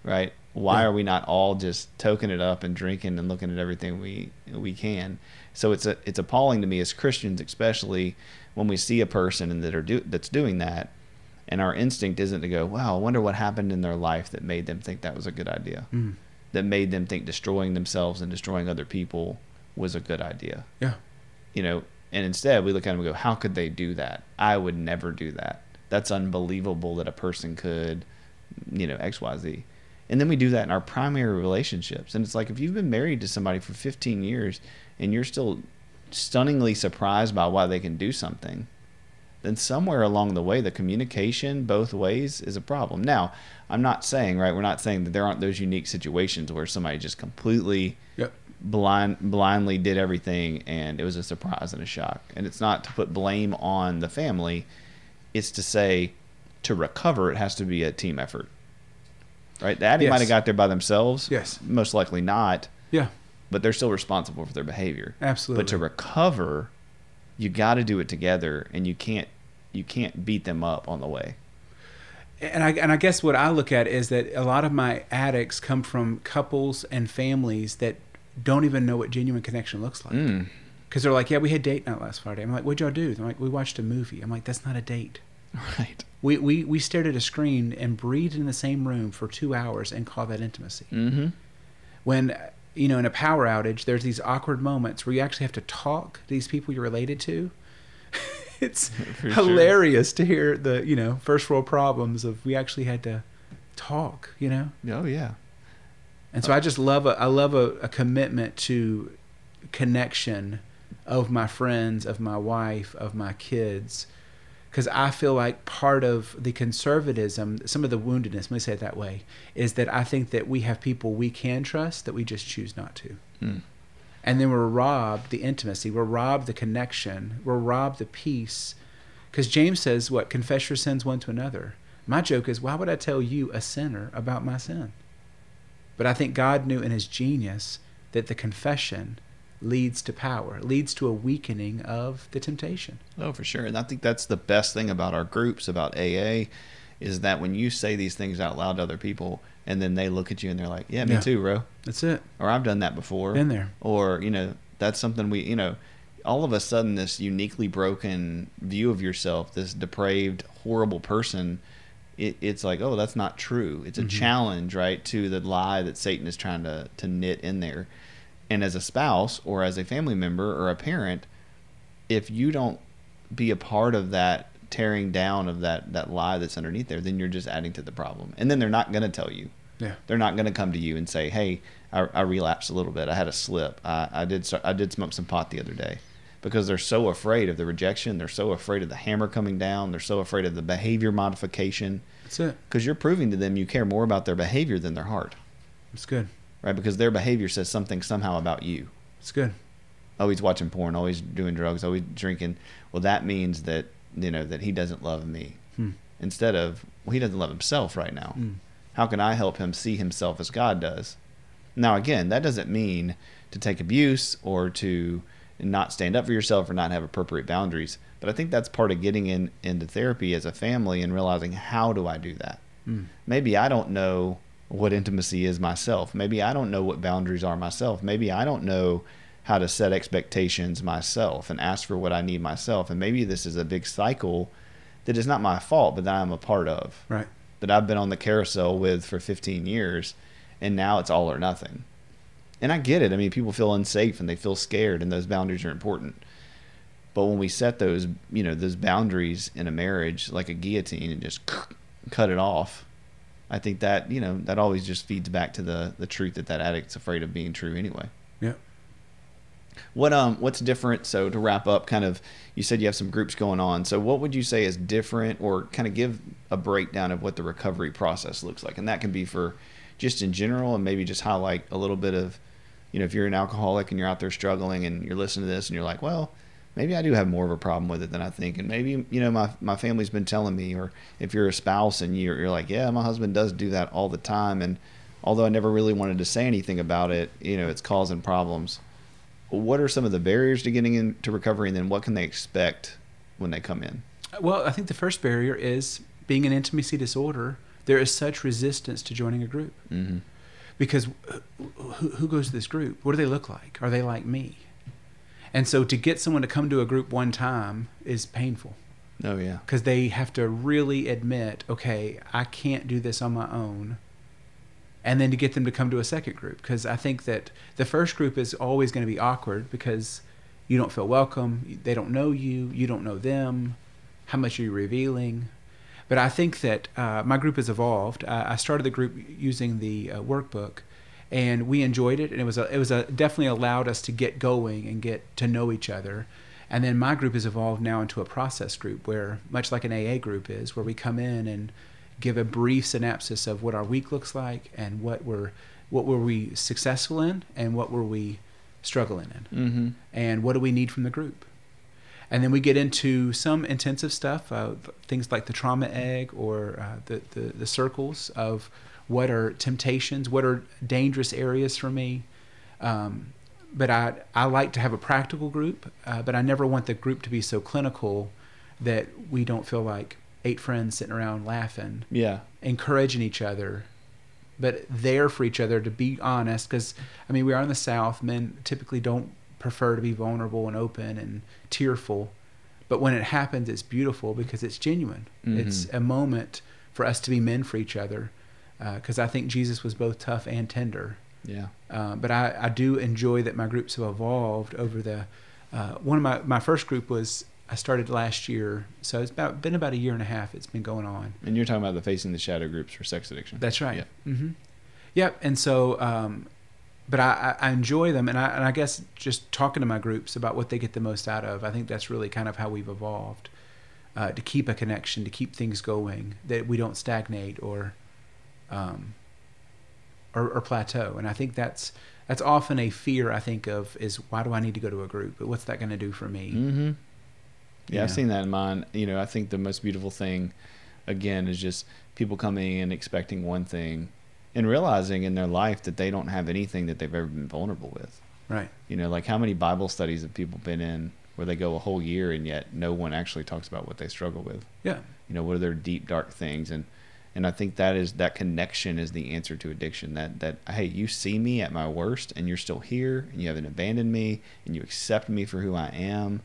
right? Why are we not all just toking it up and drinking and looking at everything we we can? So it's a it's appalling to me as Christians, especially when we see a person that are do, that's doing that, and our instinct isn't to go, wow, I wonder what happened in their life that made them think that was a good idea, mm. that made them think destroying themselves and destroying other people was a good idea. Yeah, you know. And instead, we look at them and go, how could they do that? I would never do that. That's unbelievable that a person could, you know, X, Y, Z. And then we do that in our primary relationships. And it's like, if you've been married to somebody for fifteen years and you're still stunningly surprised by why they can do something, then somewhere along the way, the communication both ways is a problem. Now, I'm not saying, right, we're not saying that there aren't those unique situations where somebody just completely yep. blind, blindly did everything and it was a surprise and a shock. And it's not to put blame on the family. It's to say, to recover, it has to be a team effort. Right, the addict yes. might have got there by themselves. Yes, most likely not. Yeah, but they're still responsible for their behavior. Absolutely. But to recover, you got to do it together, and you can't you can't beat them up on the way. And I and I guess what I look at is that a lot of my addicts come from couples and families that don't even know what genuine connection looks like. Because mm. they're like, yeah, we had date night last Friday. I'm like, what'd y'all do? They're like, we watched a movie. I'm like, that's not a date. Right. We, we we stared at a screen and breathed in the same room for two hours and call that intimacy. Mm-hmm. When, you know, in a power outage, there's these awkward moments where you actually have to talk to these people you're related to. It's for hilarious sure. to hear the, you know, first world problems of we actually had to talk, you know? Oh, yeah. And so oh. I just love a, I love a, a commitment to connection of my friends, of my wife, of my kids. Because I feel like part of the conservatism, some of the woundedness, let me say it that way, is that I think that we have people we can trust that we just choose not to. Mm. And then we're robbed the intimacy, we're robbed the connection, we're robbed the peace. Because James says, what, confess your sins one to another. My joke is, why would I tell you, a sinner, about my sin? But I think God knew in his genius that the confession leads to power, leads to a weakening of the temptation. Oh, for sure. And I think that's the best thing about our groups, about A A, is that when you say these things out loud to other people, and then they look at you and they're like, yeah, me yeah. too, bro. That's it. Or I've done that before. Been there. Or, you know, that's something we, you know, all of a sudden this uniquely broken view of yourself, this depraved, horrible person, It, it's like, oh, that's not true. It's a mm-hmm. challenge, right, to the lie that Satan is trying to, to knit in there. And as a spouse or as a family member or a parent, if you don't be a part of that tearing down of that, that lie that's underneath there, then you're just adding to the problem. And then they're not going to tell you. Yeah. They're not going to come to you and say, hey, I, I relapsed a little bit. I had a slip. I, I did start, I did smoke some pot the other day. Because they're so afraid of the rejection. They're so afraid of the hammer coming down. They're so afraid of the behavior modification. That's it. Because you're proving to them you care more about their behavior than their heart. That's good. Right? Because their behavior says something somehow about you. That's good. Oh, he's watching porn. Oh, he's doing drugs. Oh, he's drinking. Well, that means that, you know, that he doesn't love me. Hmm. Instead of, well, he doesn't love himself right now. Hmm. How can I help him see himself as God does? Now, again, that doesn't mean to take abuse or to not stand up for yourself or not have appropriate boundaries. But I think that's part of getting in into therapy as a family and realizing, how do I do that? Mm. Maybe I don't know what intimacy is myself. Maybe I don't know what boundaries are myself. Maybe I don't know how to set expectations myself and ask for what I need myself. And maybe this is a big cycle that is not my fault, but that I'm a part of. Right. That I've been on the carousel with for fifteen years, and now it's all or nothing. And I get it. I mean, people feel unsafe and they feel scared, and those boundaries are important. But when we set those, you know, those boundaries in a marriage like a guillotine and just cut it off, I think that, you know, that always just feeds back to the, the truth that that addict's afraid of being true anyway. Yeah. What um what's different? So to wrap up, kind of, you said you have some groups going on. So what would you say is different, or kind of give a breakdown of what the recovery process looks like? And that can be for just in general, and maybe just highlight a little bit of, you know, if you're an alcoholic and you're out there struggling and you're listening to this and you're like, well, maybe I do have more of a problem with it than I think. And maybe, you know, my, my family's been telling me, or if you're a spouse and you're, you're like, yeah, my husband does do that all the time. And although I never really wanted to say anything about it, you know, it's causing problems. What are some of the barriers to getting into recovery? And then what can they expect when they come in? Well, I think the first barrier is being an intimacy disorder. There is such resistance to joining a group. Mm-hmm. Because who, who goes to this group? What do they look like? Are they like me? And so to get someone to come to a group one time is painful. Oh, yeah. Because they have to really admit, okay, I can't do this on my own. And then to get them to come to a second group. Because I think that the first group is always going to be awkward, because you don't feel welcome. They don't know you. You don't know them. How much are you revealing? But I think that uh, my group has evolved. Uh, I started the group using the uh, workbook, and we enjoyed it. And it was a, it was a, definitely allowed us to get going and get to know each other. And then my group has evolved now into a process group, where much like an A A group is, where we come in and give a brief synopsis of what our week looks like, and what were what were we successful in, and what were we struggling in, mm-hmm. and what do we need from the group. And then we get into some intensive stuff, uh, things like the trauma egg, or uh, the, the, the circles of what are temptations, what are dangerous areas for me. Um, but I, I like to have a practical group, uh, but I never want the group to be so clinical that we don't feel like eight friends sitting around laughing, yeah, encouraging each other, but there for each other, to be honest. Because, I mean, we are in the South. Men typically don't prefer to be vulnerable and open and tearful, but when it happens, it's beautiful, because it's genuine. Mm-hmm. It's a moment for us to be men for each other, because uh, I think Jesus was both tough and tender. Yeah. Uh, but I, I do enjoy that my groups have evolved over the. Uh, one of my my first group was I started last year, so it's about been about a year and a half. It's been going on. And you're talking about the Facing the Shadow groups for sex addiction. That's right. Yep. Mm-hmm. Yep. And so. Um, But I, I enjoy them, and I, and I guess just talking to my groups about what they get the most out of, I think that's really kind of how we've evolved. uh, to keep a connection, to keep things going, that we don't stagnate or um, or, or plateau. And I think that's that's often a fear I think of is, why do I need to go to a group? What's that going to do for me? Mm-hmm. Yeah, yeah, I've seen that in mine. You know, I think the most beautiful thing, again, is just people coming in expecting one thing and realizing in their life that they don't have anything that they've ever been vulnerable with. Right. You know, like how many Bible studies have people been in where they go a whole year and yet no one actually talks about what they struggle with? Yeah. You know, what are their deep, dark things? And and I think that is that connection is the answer to addiction. That, that hey, you see me at my worst and you're still here and you haven't abandoned me and you accept me for who I am.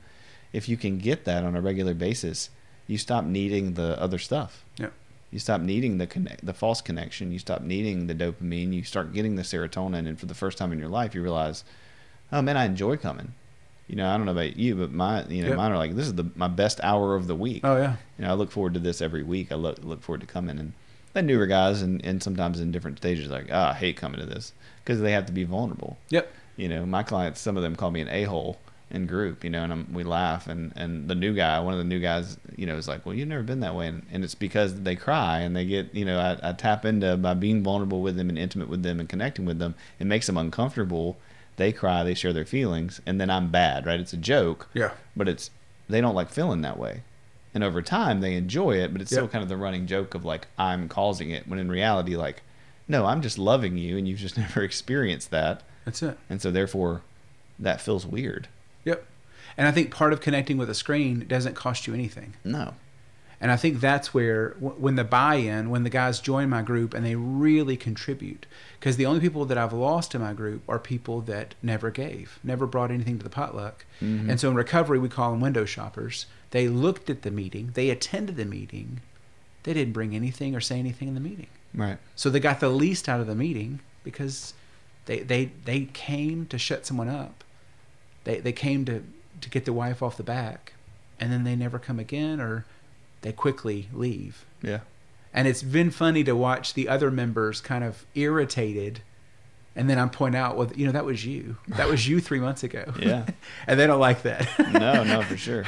If you can get that on a regular basis, you stop needing the other stuff. Yeah. You stop needing the connect, the false connection. You stop needing the dopamine. You start getting the serotonin. And for the first time in your life, you realize, oh man, I enjoy coming. You know, I don't know about you, but my, you know, yep. mine are like, this is the my best hour of the week. Oh yeah. You know, I look forward to this every week. I look look forward to coming. And the newer guys, and, and sometimes in different stages, like, ah, oh, I hate coming to this because they have to be vulnerable. Yep. You know, my clients, some of them call me an a-hole in group, you know, and I'm, we laugh, and, and the new guy, one of the new guys, you know, is like, well, you've never been that way. And, and it's because they cry and they get, you know, I, I tap into by being vulnerable with them and intimate with them and connecting with them. It makes them uncomfortable. They cry, they share their feelings, and then I'm bad, right? It's a joke. Yeah. But it's, they don't like feeling that way. And over time they enjoy it, but it's yeah. still kind of the running joke of like, I'm causing it. When in reality, like, no, I'm just loving you and you've just never experienced that. That's it. And so therefore that feels weird. Yep. And I think part of connecting with a screen doesn't cost you anything. No. And I think that's where, when the buy-in, when the guys join my group and they really contribute, because the only people that I've lost in my group are people that never gave, never brought anything to the potluck. Mm-hmm. And so in recovery, we call them window shoppers. They looked at the meeting. They attended the meeting. They didn't bring anything or say anything in the meeting. Right. So they got the least out of the meeting because they they, they came to shut someone up. They they came to, to get the wife off the back, and then they never come again, or they quickly leave. Yeah. And it's been funny to watch the other members kind of irritated, and then I point out, well, you know, that was you. That was you three months ago. Yeah. And they don't like that. No, no, for sure.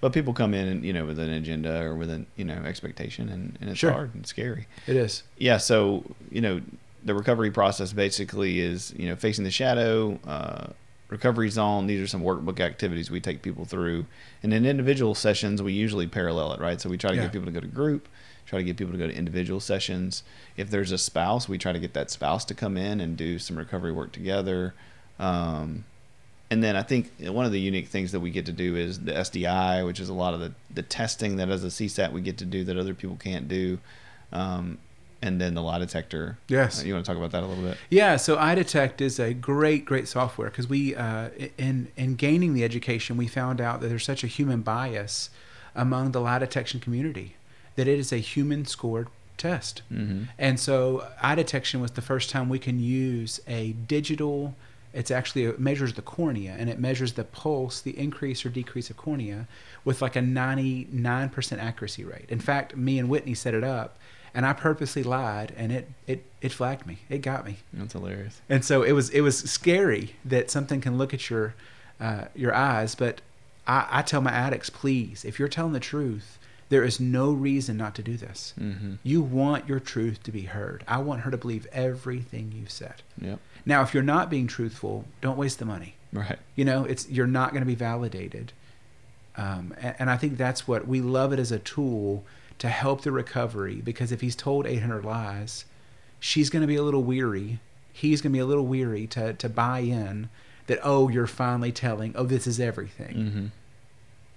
But people come in, and, you know, with an agenda or with an, you know, expectation, and, and it's sure. hard and scary. It is. Yeah, so, you know, the recovery process basically is, you know, Facing the Shadow, uh, Recovery Zone. These are some workbook activities we take people through, and in individual sessions we usually parallel it, right? So we try to yeah. get people to go to group, try to get people to go to individual sessions. If there's a spouse, we try to get that spouse to come in and do some recovery work together. Um, and then I think one of the unique things that we get to do is the S D I, which is a lot of the, the testing that as a C SAT we get to do that other people can't do. Um, And then the lie detector. Yes. Uh, you want to talk about that a little bit? Yeah. So iDetect is a great, great software because we, uh, in in gaining the education, we found out that there's such a human bias among the lie detection community that it is a human scored test. Mm-hmm. And so iDetection was the first time we can use a digital. It's actually, it measures the cornea, and it measures the pulse, the increase or decrease of cornea, with like a ninety-nine percent accuracy rate. In fact, me and Whitney set it up, and I purposely lied, and it, it, it flagged me. It got me. That's hilarious. And so it was it was scary that something can look at your uh, your eyes. But I, I tell my addicts, please, if you're telling the truth, there is no reason not to do this. Mm-hmm. You want your truth to be heard. I want her to believe everything you've said. Yep. Now, if you're not being truthful, don't waste the money. Right. You know, it's you're not going to be validated. Um, and, and I think that's what we love it as a tool to help the recovery, because if he's told eight hundred lies, she's going to be a little weary. He's going to be a little weary to, to buy in that, oh, you're finally telling, oh, this is everything. Mm-hmm.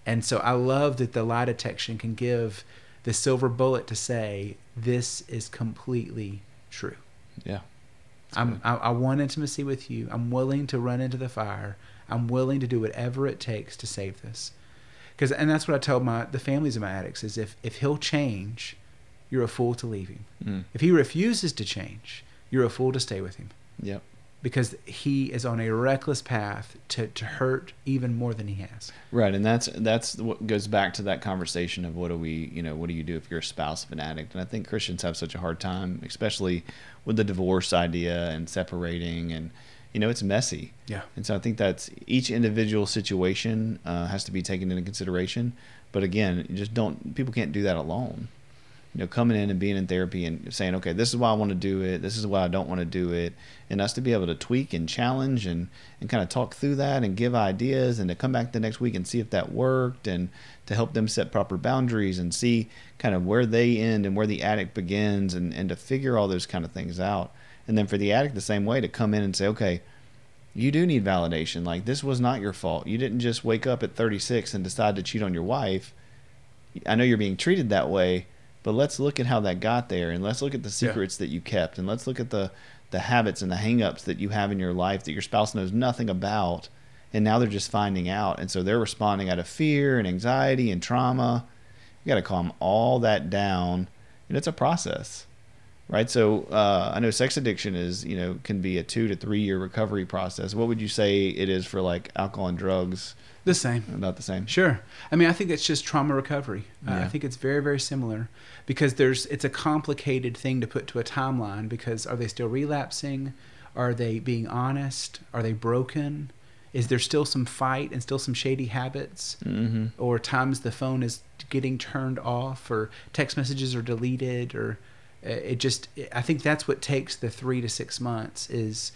And so I love that the lie detection can give the silver bullet to say, this is completely true. Yeah. I'm, I, I want intimacy with you. I'm willing to run into the fire. I'm willing to do whatever it takes to save this. Cause, and that's what I tell my the families of my addicts is if, if he'll change, you're a fool to leave him. Mm. If he refuses to change, you're a fool to stay with him. Yep. Because he is on a reckless path to, to hurt even more than he has. Right, and that's that's what goes back to that conversation of what do we, you know, what do you do if you're a spouse of an addict? And I think Christians have such a hard time, especially with the divorce idea and separating and. you know, it's messy. Yeah. And so I think that's each individual situation uh, has to be taken into consideration. But again, you just don't, people can't do that alone. You know, coming in and being in therapy and saying, okay, this is why I want to do it. This is why I don't want to do it. And us to be able to tweak and challenge and, and kind of talk through that and give ideas and to come back the next week and see if that worked and to help them set proper boundaries and see kind of where they end and where the addict begins and, and to figure all those kind of things out. And then for the addict, the same way, to come in and say, okay, you do need validation. Like, this was not your fault. You didn't just wake up at thirty-six and decide to cheat on your wife. I know you're being treated that way, but let's look at how that got there, and let's look at the secrets yeah. that you kept, and let's look at the, the habits and the hangups that you have in your life that your spouse knows nothing about, and now they're just finding out. And so they're responding out of fear and anxiety and trauma. You got to calm all that down, and it's a process, right? So uh, I know sex addiction is, you know, can be a two to three year recovery process. What would you say it is for like alcohol and drugs? The same. About the same. Sure. I mean, I think it's just trauma recovery. Yeah. Uh, I think it's very, very similar because there's it's a complicated thing to put to a timeline because are they still relapsing? Are they being honest? Are they broken? Is there still some fight and still some shady habits? Mm-hmm. Or times the phone is getting turned off or text messages are deleted or it just, I think that's what takes the three to six months is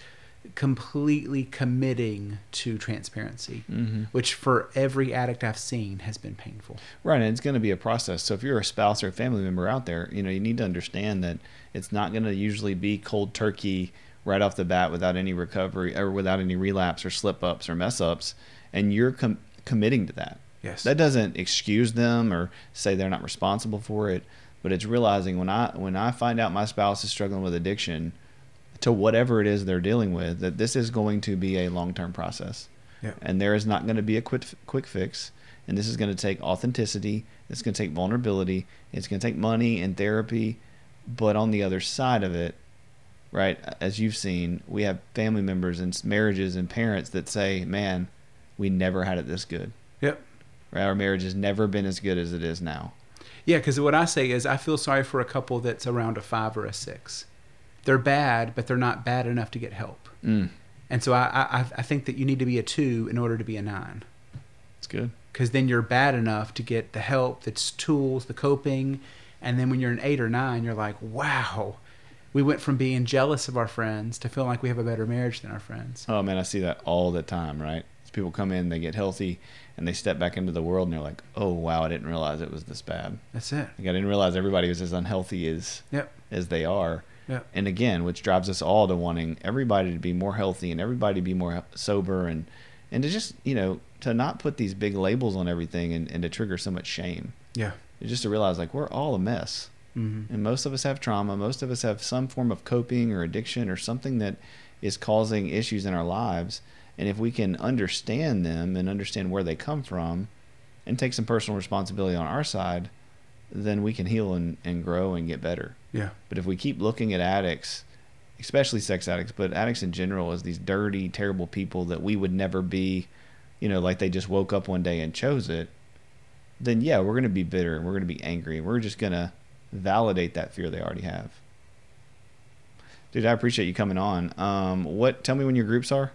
completely committing to transparency, mm-hmm. which for every addict I've seen has been painful. Right, and it's going to be a process. So if you're a spouse or a family member out there, you know, you need to understand that it's not going to usually be cold turkey right off the bat without any recovery or without any relapse or slip ups or mess ups, and you're com- committing to that. Yes. That doesn't excuse them or say they're not responsible for it, but it's realizing when I when I find out my spouse is struggling with addiction to whatever it is they're dealing with, that this is going to be a long-term process. Yeah. And there is not going to be a quick quick fix. And this is going to take authenticity. It's going to take vulnerability. It's going to take money and therapy. But on the other side of it, right, as you've seen, we have family members and marriages and parents that say, man, we never had it this good. Yep. Right? Our marriage has never been as good as it is now. Yeah, because what I say is I feel sorry for a couple that's around a five or a six. They're bad, but they're not bad enough to get help. Mm. And so I, I I think that you need to be a two in order to be a nine. That's good. Because then you're bad enough to get the help, the tools, the coping. And then when you're an eight or nine, you're like, wow, we went from being jealous of our friends to feeling like we have a better marriage than our friends. Oh, man, I see that all the time, right? People come in, they get healthy, and they step back into the world, and they're like, oh, wow, I didn't realize it was this bad. That's it. Like, I didn't realize everybody was as unhealthy as, yep. as they are. Yeah. And again, which drives us all to wanting everybody to be more healthy and everybody to be more sober and, and to just, you know, to not put these big labels on everything and, and to trigger so much shame. Yeah. It's just to realize, like, we're all a mess. Mm-hmm. And most of us have trauma. Most of us have some form of coping or addiction or something that is causing issues in our lives. And if we can understand them and understand where they come from and take some personal responsibility on our side, then we can heal and, and grow and get better. Yeah. But if we keep looking at addicts, especially sex addicts, but addicts in general as these dirty, terrible people that we would never be, you know, like they just woke up one day and chose it, then yeah, we're going to be bitter and we're going to be angry. And we're just going to validate that fear they already have. Dude, I appreciate you coming on. Um, what? Tell me when your groups are.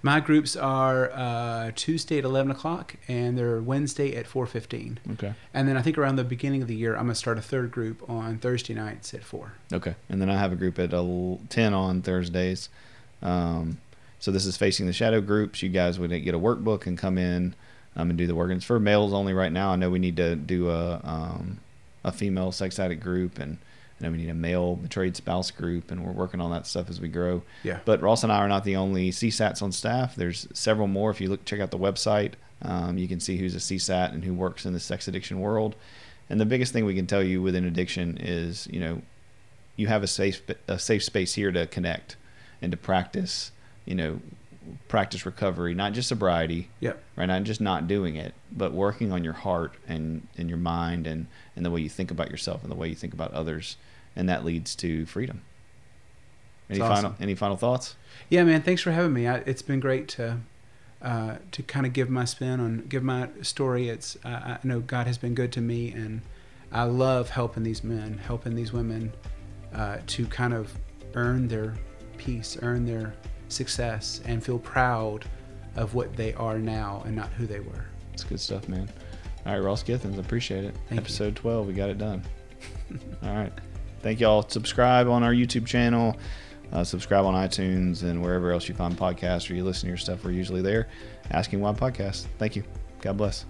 My groups are uh, Tuesday at eleven o'clock, and they're Wednesday at four fifteen. Okay. And then I think around the beginning of the year, I'm going to start a third group on Thursday nights at four. Okay. And then I have a group at ten on Thursdays. Um, so this is Facing the Shadow groups. You guys would get a workbook and come in um, and do the work. And it's for males only right now. I know we need to do a, um, a female sex addict group, and I know we need a male betrayed spouse group, and we're working on that stuff as we grow. Yeah. But Ross and I are not the only C SATs on staff. There's several more. If you look, check out the website, um, you can see who's a C SAT and who works in the sex addiction world. And the biggest thing we can tell you within addiction is, you know, you have a safe a safe space here to connect and to practice, you know, practice recovery, not just sobriety, yep. right? Not just not doing it, but working on your heart and, and your mind and, and the way you think about yourself and the way you think about others. And that leads to freedom. Any awesome. final any final thoughts? Yeah, man. Thanks for having me. I, it's been great to uh, to kind of give my spin on give my story. It's uh, I know God has been good to me, and I love helping these men, helping these women uh, to kind of earn their peace, earn their success and feel proud of what they are now and not who they were. It's good stuff, man. All right, Ross Githens, appreciate it. Thank Episode you. twelve, we got it done. All right. Thank y'all. Subscribe on our YouTube channel. Uh, subscribe on iTunes and wherever else you find podcasts or you listen to your stuff. We're usually there. Asking Why Podcast. Thank you. God bless.